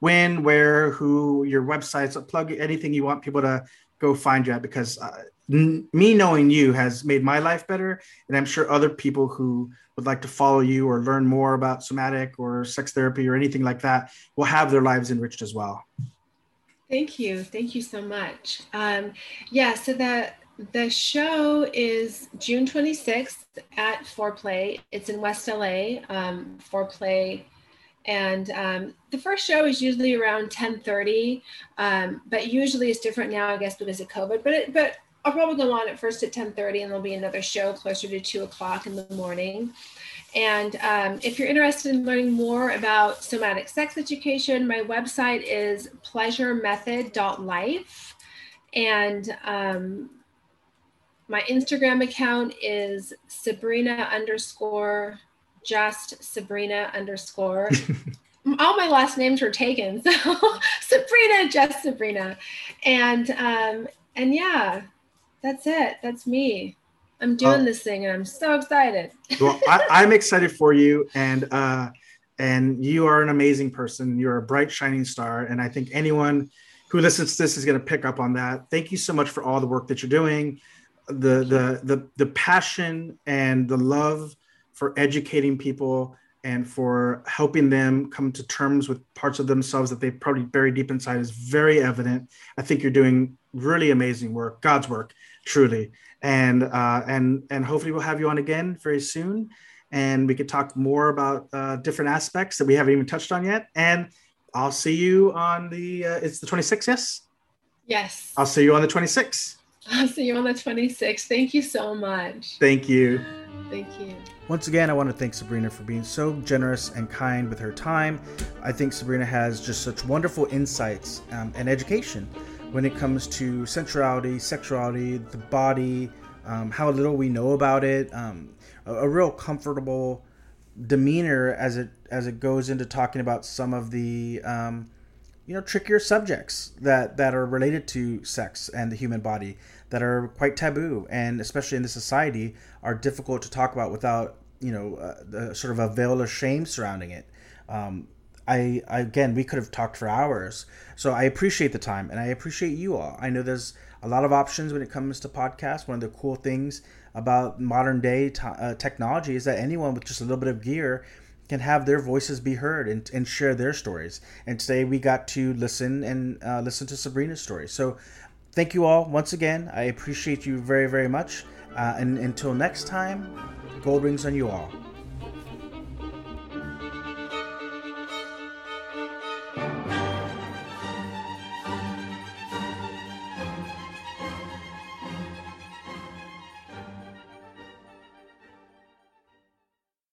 when, where, who, your websites, plug anything you want people to go find you at, because uh, n- me knowing you has made my life better. And I'm sure other people who would like to follow you or learn more about somatic or sex therapy or anything like that will have their lives enriched as well. Thank you. Thank you so much. Um, yeah, so the, the show is June twenty-sixth at Foreplay. It's in West L A, um, Foreplay. And um, the first show is usually around ten thirty, um, but usually it's different now, I guess, because of COVID. But it, but I'll probably go on at first at ten thirty, and there'll be another show closer to two o'clock in the morning. And um, if you're interested in learning more about somatic sex education, my website is pleasure method dot life, and um, my Instagram account is Sabrina underscore. Just Sabrina underscore. All my last names were taken, so Sabrina, just Sabrina, and um, and yeah, that's it. That's me. I'm doing uh, this thing, and I'm so excited. Well, I, I'm excited for you, and uh, and you are an amazing person. You're a bright, shining star, and I think anyone who listens to this is going to pick up on that. Thank you so much for all the work that you're doing. the the the the passion and the love for educating people and for helping them come to terms with parts of themselves that they probably bury deep inside is very evident. I think you're doing really amazing work, God's work, truly. And uh, and and hopefully we'll have you on again very soon, and we could talk more about uh, different aspects that we haven't even touched on yet. And I'll see you on the, uh, it's the twenty-sixth, yes? Yes. I'll see you on the twenty-sixth. I'll see you on the twenty-sixth. Thank you so much. Thank you. Thank you. Once again, I want to thank Sabrina for being so generous and kind with her time. I think Sabrina has just such wonderful insights um, and education when it comes to sensuality, sexuality, the body, um, how little we know about it, um, a, a real comfortable demeanor as it as it goes into talking about some of the um, you know, trickier subjects that, that are related to sex and the human body that are quite taboo, and especially in this society are difficult to talk about without, you know, uh, the sort of a veil of shame surrounding it. Um, I, I, again, we could have talked for hours. So I appreciate the time, and I appreciate you all. I know there's a lot of options when it comes to podcasts. One of the cool things about modern day t- uh, technology is that anyone with just a little bit of gear can have their voices be heard and, and share their stories. And today we got to listen and uh, listen to Sabrina's story. So thank you all once again. I appreciate you very, very much. Uh, and until next time, gold rings on you all.